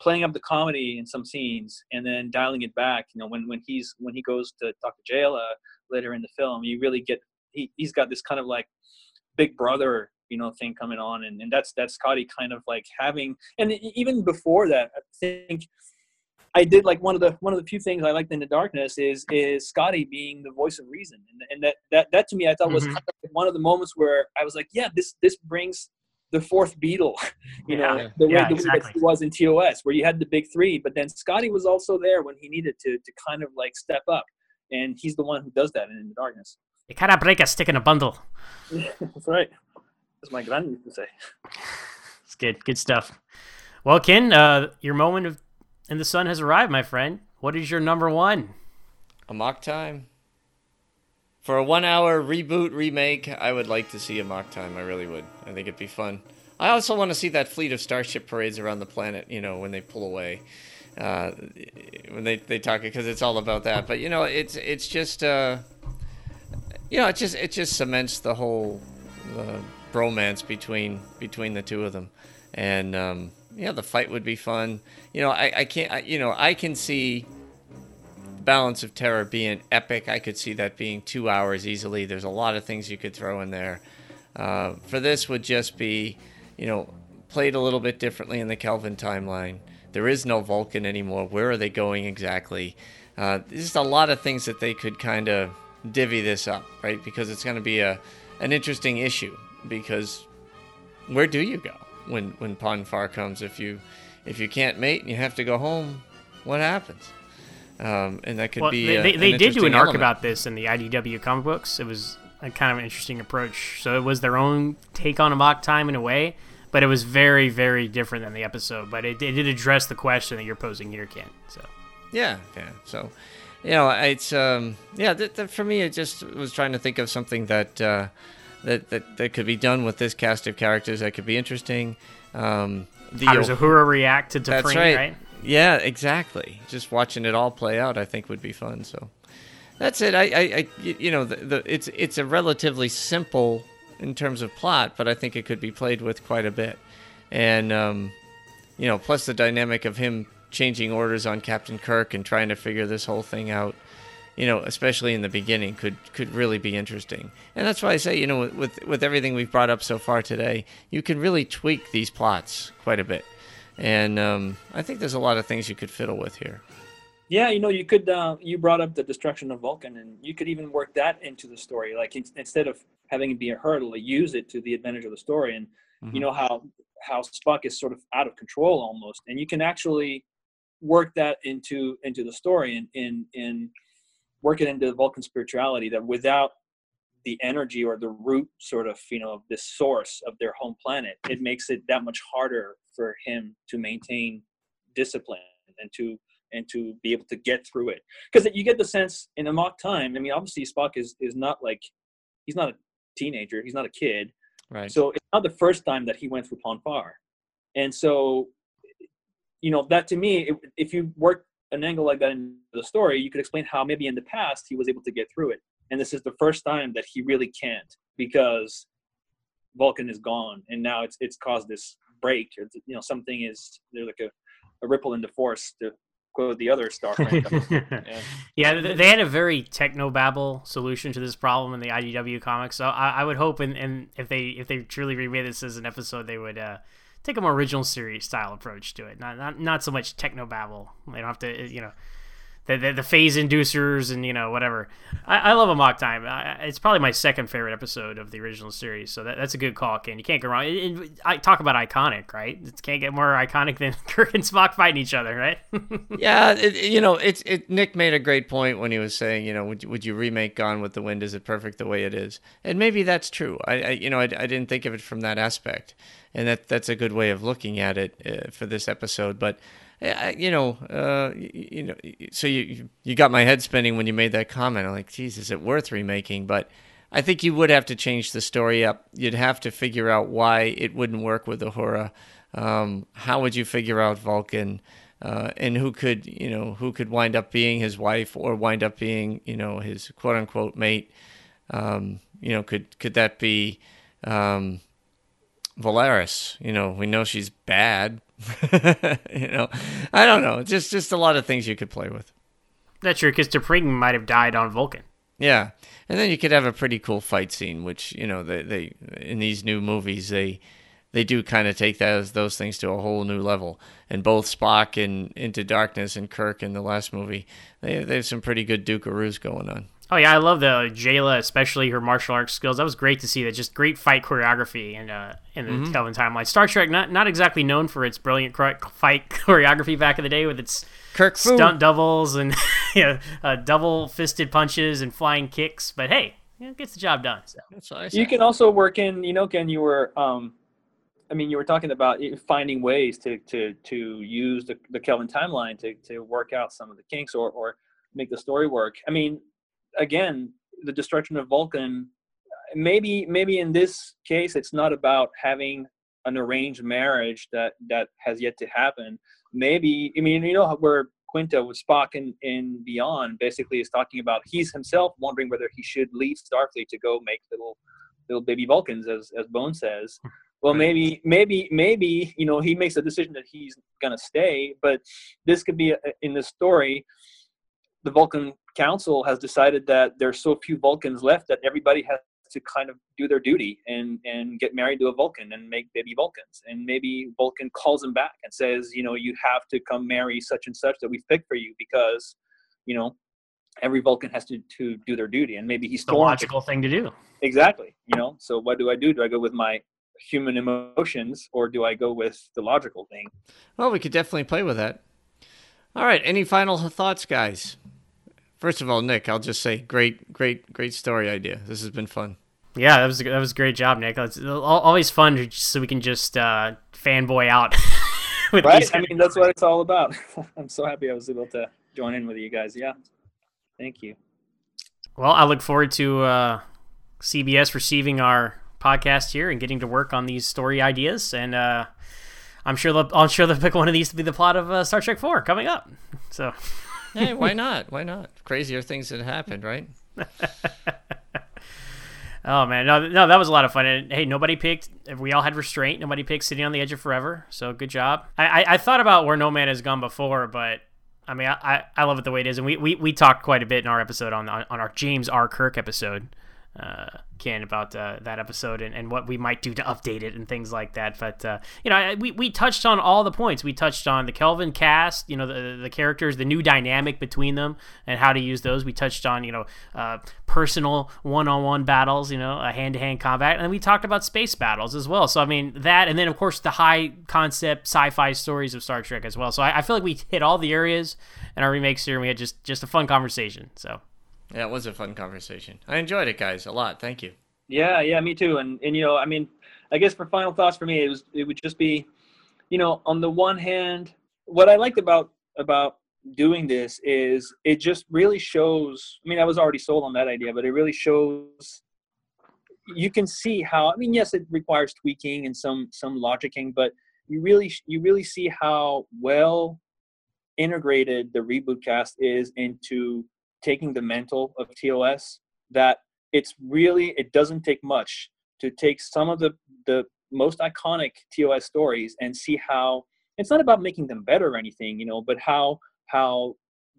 playing up the comedy in some scenes and then dialing it back. You know, when he goes to talk to Jayla later in the film, you really get he's got this kind of like Big Brother, you know, thing coming on, and that's Scotty kind of like having, and even before that, I think I did like one of the few things I liked in the Darkness is Scotty being the voice of reason, and that to me I thought mm-hmm. was kind of one of the moments where I was like, yeah, this brings the fourth Beatle, you know, the way that he was in TOS, where you had the big three, but then Scotty was also there when he needed to kind of like step up, and he's the one who does that in the Darkness. You cannot break a stick in a bundle. Yeah, that's right. That's my granny used to say. It's good. Good stuff. Well, Ken, your moment of in the sun has arrived, my friend. What is your number one? A mock time. For a 1 hour reboot remake, I would like to see a mock time. I really would. I think it'd be fun. I also want to see that fleet of starship parades around the planet, you know, when they pull away. When they talk, because it's all about that. But, you know, it's just, you know, it just cements the whole bromance between the two of them. And, yeah, the fight would be fun. You know, I can see Balance of Terror being epic. I could see that being 2 hours easily. There's a lot of things you could throw in there. For this would just be, you know, played a little bit differently in the Kelvin timeline. There is no Vulcan anymore. Where are they going exactly? There's just a lot of things that they could kind of divvy this up, right? Because it's going to be an interesting issue, because where do you go when Ponfar comes? If you can't mate and you have to go home, what happens? And that could be they did do an arc about this in the IDW comic books. It was a kind of an interesting approach. So it was their own take on a mock time in a way, but it was very, very different than the episode. But it did address the question that you're posing here, Ken. So yeah. So, you know, it's yeah. For me, it just was trying to think of something that could be done with this cast of characters that could be interesting. How does Uhura react to T'Pring? Right? Yeah, exactly. Just watching it all play out, I think, would be fun. So that's it. It's a relatively simple in terms of plot, but I think it could be played with quite a bit. And, you know, plus the dynamic of him changing orders on Captain Kirk and trying to figure this whole thing out, you know, especially in the beginning, could really be interesting. And that's why I say, you know, with everything we've brought up so far today, you can really tweak these plots quite a bit. And I think there's a lot of things you could fiddle with here. Yeah, you know, you could. You brought up the destruction of Vulcan, and you could even work that into the story. Like instead of having it be a hurdle, use it to the advantage of the story. And you know how Spock is sort of out of control almost, and you can actually work that into the story and work it into the Vulcan spirituality, that without the energy or the root sort of, you know, this source of their home planet, it makes it that much harder for him to maintain discipline and to be able to get through it. Because you get the sense in a mock time, I mean, obviously Spock is not like, he's not a teenager, he's not a kid. Right. So it's not the first time that he went through Ponfar. And so, you know, that to me, if you work an angle like that in the story, you could explain how maybe in the past he was able to get through it. And this is the first time that he really can't, because Vulcan is gone, and now it's caused this break. Or, you know, something is, there's like a ripple in the force, to quote the other Star Trek. Yeah, they had a very technobabble solution to this problem in the IDW comics. So I would hope, and if they truly remade this as an episode, they would take a more original series style approach to it. Not so much technobabble. They don't have to, you know. The phase inducers and, you know, whatever. I love a mock time. It's probably my second favorite episode of the original series. So that's a good call, Ken. You can't go wrong. I talk about iconic, right? It can't get more iconic than Kirk and Spock fighting each other, right? Yeah, you know, Nick made a great point when he was saying, you know, would you remake Gone with the Wind? Is it perfect the way it is? And maybe that's true. I didn't think of it from that aspect, and that's a good way of looking at it for this episode, but. You know. So you got my head spinning when you made that comment. I'm like, geez, is it worth remaking? But I think you would have to change the story up. You'd have to figure out why it wouldn't work with Uhura. How would you figure out Vulcan, and who could wind up being his wife or wind up being, you know, his quote unquote mate? You know, could that be Valeris? You know, we know she's bad. You know, I don't know. Just a lot of things you could play with. That's true, because T'Pring might have died on Vulcan. Yeah, and then you could have a pretty cool fight scene, which, you know, they in these new movies they do kind of take those things to a whole new level. And both Spock and Into Darkness and Kirk in the last movie, they have some pretty good dukeroos going on. Oh yeah, I love the Jayla, especially her martial arts skills. That was great to see. That just great fight choreography in the Kelvin timeline. Star Trek not exactly known for its brilliant fight choreography back in the day with its Kirk stunt doubles and double fisted punches and flying kicks. But hey, it gets the job done. So that's what I say. You can also work in, you know, Ken, you were, I mean, you were talking about finding ways to use the Kelvin timeline to work out some of the kinks or make the story work. I mean, again, the destruction of Vulcan, maybe in this case, it's not about having an arranged marriage that has yet to happen. Maybe, I mean, you know where Quinto with Spock in Beyond basically is talking about he's himself wondering whether he should leave Starfleet to go make little baby Vulcans, as Bone says. Well, maybe, you know, he makes a decision that he's going to stay, but this could be in this story, the Vulcan Council has decided that there's so few Vulcans left that everybody has to kind of do their duty and get married to a Vulcan and make baby Vulcans. And maybe Vulcan calls him back and says, you know, you have to come marry such and such that we've picked for you because, you know, every Vulcan has to do their duty. And maybe he's the logical thing to do. Exactly. You know, so what do I do? Do I go with my human emotions or do I go with the logical thing? Well, we could definitely play with that. All right. Any final thoughts, guys? First of all, Nick, I'll just say great story idea. This has been fun. Yeah, that was a great job, Nick. It's always fun so we can just fanboy out. With right? These I mean, that's what it's all about. I'm so happy I was able to join in with you guys. Yeah. Thank you. Well, I look forward to CBS receiving our podcast here and getting to work on these story ideas. And I'm sure they'll pick one of these to be the plot of Star Trek 4 coming up. So... Hey, why not? Why not? Crazier things that happened, right? Oh, man. No, that was a lot of fun. And, hey, nobody picked. We all had restraint. Nobody picked Sitting on the Edge of Forever. So good job. I thought about Where No Man Has Gone Before, but, I mean, I love it the way it is. And we talked quite a bit in our episode on our James R. Kirk episode, Ken, about that episode and what we might do to update it and things like that. But, you know, we touched on all the points. We touched on the Kelvin cast, you know, the characters, the new dynamic between them and how to use those. We touched on, you know, personal one-on-one battles, you know, a hand-to-hand combat. And then we talked about space battles as well. So, I mean, that and then, of course, the high-concept sci-fi stories of Star Trek as well. So I feel like we hit all the areas in our remakes here and we had just a fun conversation, so... Yeah, it was a fun conversation. I enjoyed it, guys, a lot. Thank you. Yeah, me too. And you know, I mean, I guess for final thoughts for me, it would just be, you know, on the one hand, what I liked about doing this is it just really shows, I mean, I was already sold on that idea, but it really shows you can see how, I mean, yes, it requires tweaking and some logicking, but you really see how well integrated the reboot cast is into taking the mantle of TOS, that it doesn't take much to take some of the most iconic TOS stories and see how it's not about making them better or anything, you know, but how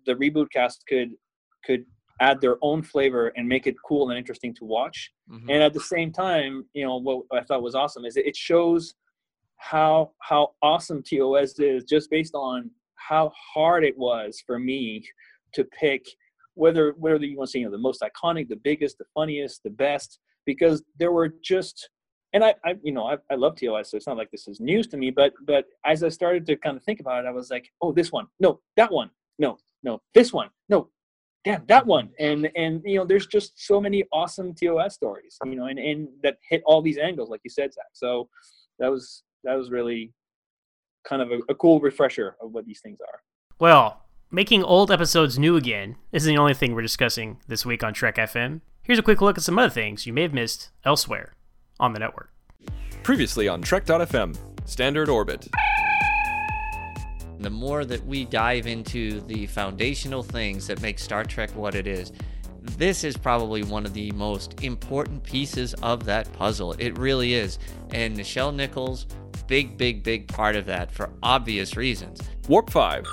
the reboot cast could add their own flavor and make it cool and interesting to watch. Mm-hmm. And at the same time, you know, what I thought was awesome is it shows how awesome TOS is just based on how hard it was for me to pick whether you want to say, you know, the most iconic, the biggest, the funniest, the best, because there were just, and I you know, I love TOS, so it's not like this is news to me, but as I started to kind of think about it, I was like, oh, this one, no, that one, no, this one, no, damn, that one. And you know, there's just so many awesome TOS stories, you know, and that hit all these angles, like you said, Zach. So that was really kind of a cool refresher of what these things are. Well, making old episodes new again isn't the only thing we're discussing this week on Trek FM. Here's a quick look at some other things you may have missed elsewhere on the network. Previously on Trek.fm, Standard Orbit. The more that we dive into the foundational things that make Star Trek what it is, this is probably one of the most important pieces of that puzzle. It really is. And Nichelle Nichols, big part of that for obvious reasons. Warp 5.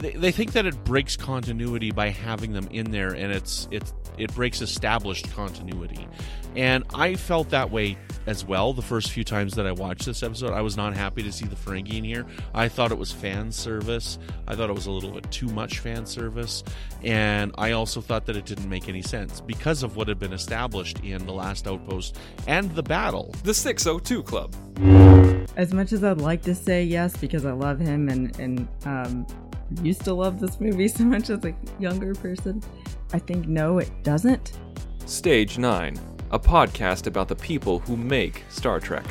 They think that it breaks continuity by having them in there, and it breaks established continuity. And I felt that way as well the first few times that I watched this episode. I was not happy to see the Ferengi in here. I thought it was fan service. I thought it was a little bit too much fan service. And I also thought that it didn't make any sense because of what had been established in The Last Outpost and the battle. The 602 Club. As much as I'd like to say yes, because I love him and used to love this movie so much as a younger person, I think no, it doesn't. Stage 9, a podcast about the people who make Star Trek.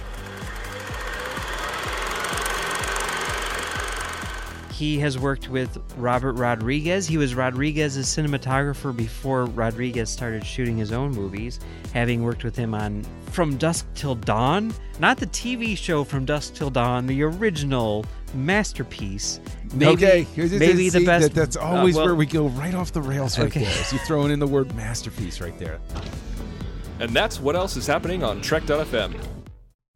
He has worked with Robert Rodriguez. He was Rodriguez's cinematographer before Rodriguez started shooting his own movies, having worked with him on From Dusk Till Dawn, not the TV show From Dusk Till Dawn, the original masterpiece. Maybe the best. That's always where we go right off the rails right there. So you're throwing in the word masterpiece right there. And that's what else is happening on Trek.fm.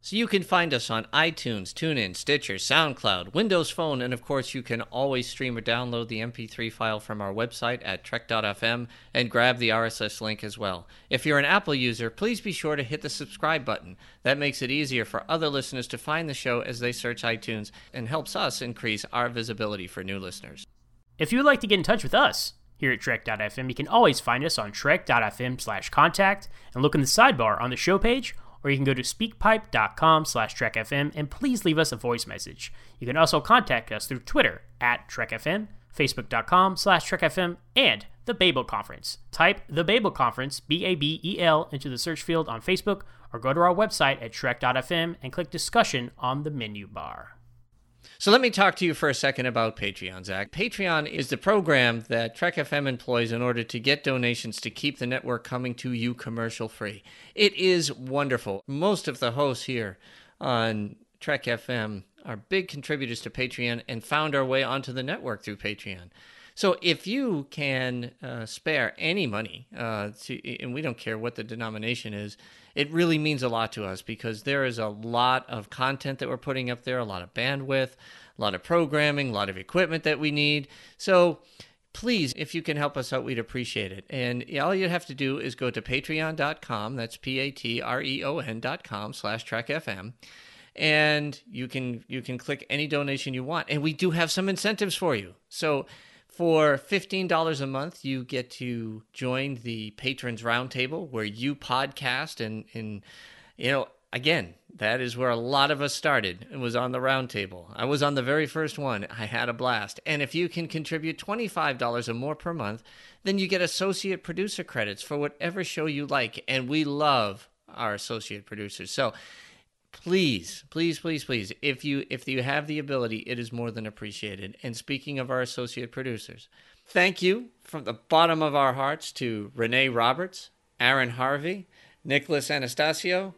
So you can find us on iTunes, TuneIn, Stitcher, SoundCloud, Windows Phone, and of course you can always stream or download the MP3 file from our website at trek.fm and grab the RSS link as well. If you're an Apple user, please be sure to hit the subscribe button. That makes it easier for other listeners to find the show as they search iTunes and helps us increase our visibility for new listeners. If you would like to get in touch with us here at Trek.fm, you can always find us on trek.fm/contact and look in the sidebar on the show page, or you can go to speakpipe.com/TrekFM and please leave us a voice message. You can also contact us through Twitter at TrekFM, Facebook.com/TrekFM, and The Babel Conference. Type The Babel Conference, BABEL, into the search field on Facebook, or go to our website at Trek.fm and click Discussion on the menu bar. So let me talk to you for a second about Patreon, Zach. Patreon is the program that Trek FM employs in order to get donations to keep the network coming to you commercial-free. It is wonderful. Most of the hosts here on Trek FM are big contributors to Patreon and found our way onto the network through Patreon. So if you can spare any money, and we don't care what the denomination is, it really means a lot to us because there is a lot of content that we're putting up there, a lot of bandwidth, a lot of programming, a lot of equipment that we need. So please, if you can help us out, we'd appreciate it. And all you have to do is go to patreon.com, that's patreon.com/TrekFM, and you can click any donation you want. And we do have some incentives for you. So for $15 a month, you get to join the Patrons Roundtable, where you podcast, and you know, again, that is where a lot of us started. It was on the Roundtable. I was on the very first one. I had a blast. And if you can contribute $25 or more per month, then you get associate producer credits for whatever show you like, and we love our associate producers. So please, please, please, please, if you have the ability, it is more than appreciated. And speaking of our associate producers, thank you from the bottom of our hearts to Renee Roberts, Aaron Harvey, Nicolas Anastassiou,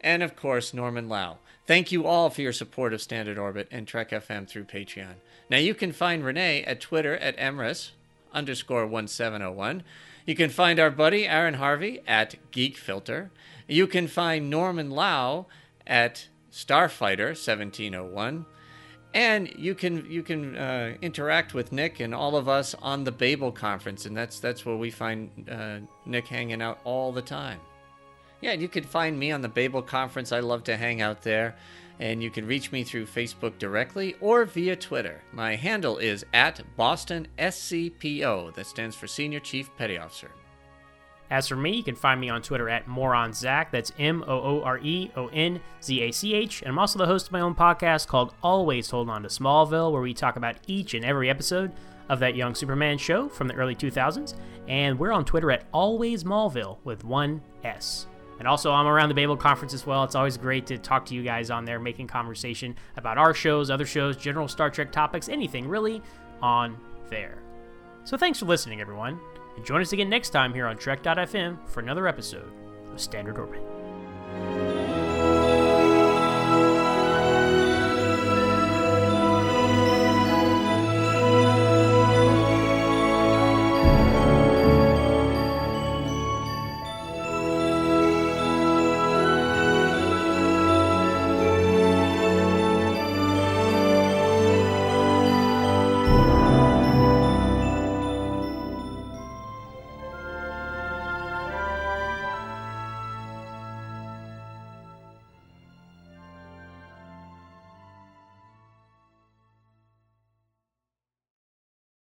and of course, Norman Lau. Thank you all for your support of Standard Orbit and Trek FM through Patreon. Now you can find Renee at Twitter at emrys_1701. You can find our buddy Aaron Harvey at GeekFilter. You can find Norman Lau at Starfighter1701, and you can interact with Nick and all of us on the Babel Conference, and that's where we find Nick hanging out all the time. Yeah, you can find me on the Babel Conference. I love to hang out there, and you can reach me through Facebook directly or via Twitter. My handle is at BostonSCPO. That stands for Senior Chief Petty Officer. As for me, you can find me on Twitter at MoronZach, that's MOOREONZACH, and I'm also the host of my own podcast called Always Hold On to Smallville, where we talk about each and every episode of that young Superman show from the early 2000s, and we're on Twitter at AlwaysMallville with one S. And also, I'm around the Babel Conference as well. It's always great to talk to you guys on there, making conversation about our shows, other shows, general Star Trek topics, anything really on there. So thanks for listening, everyone. And join us again next time here on Trek.fm for another episode of Standard Orbit.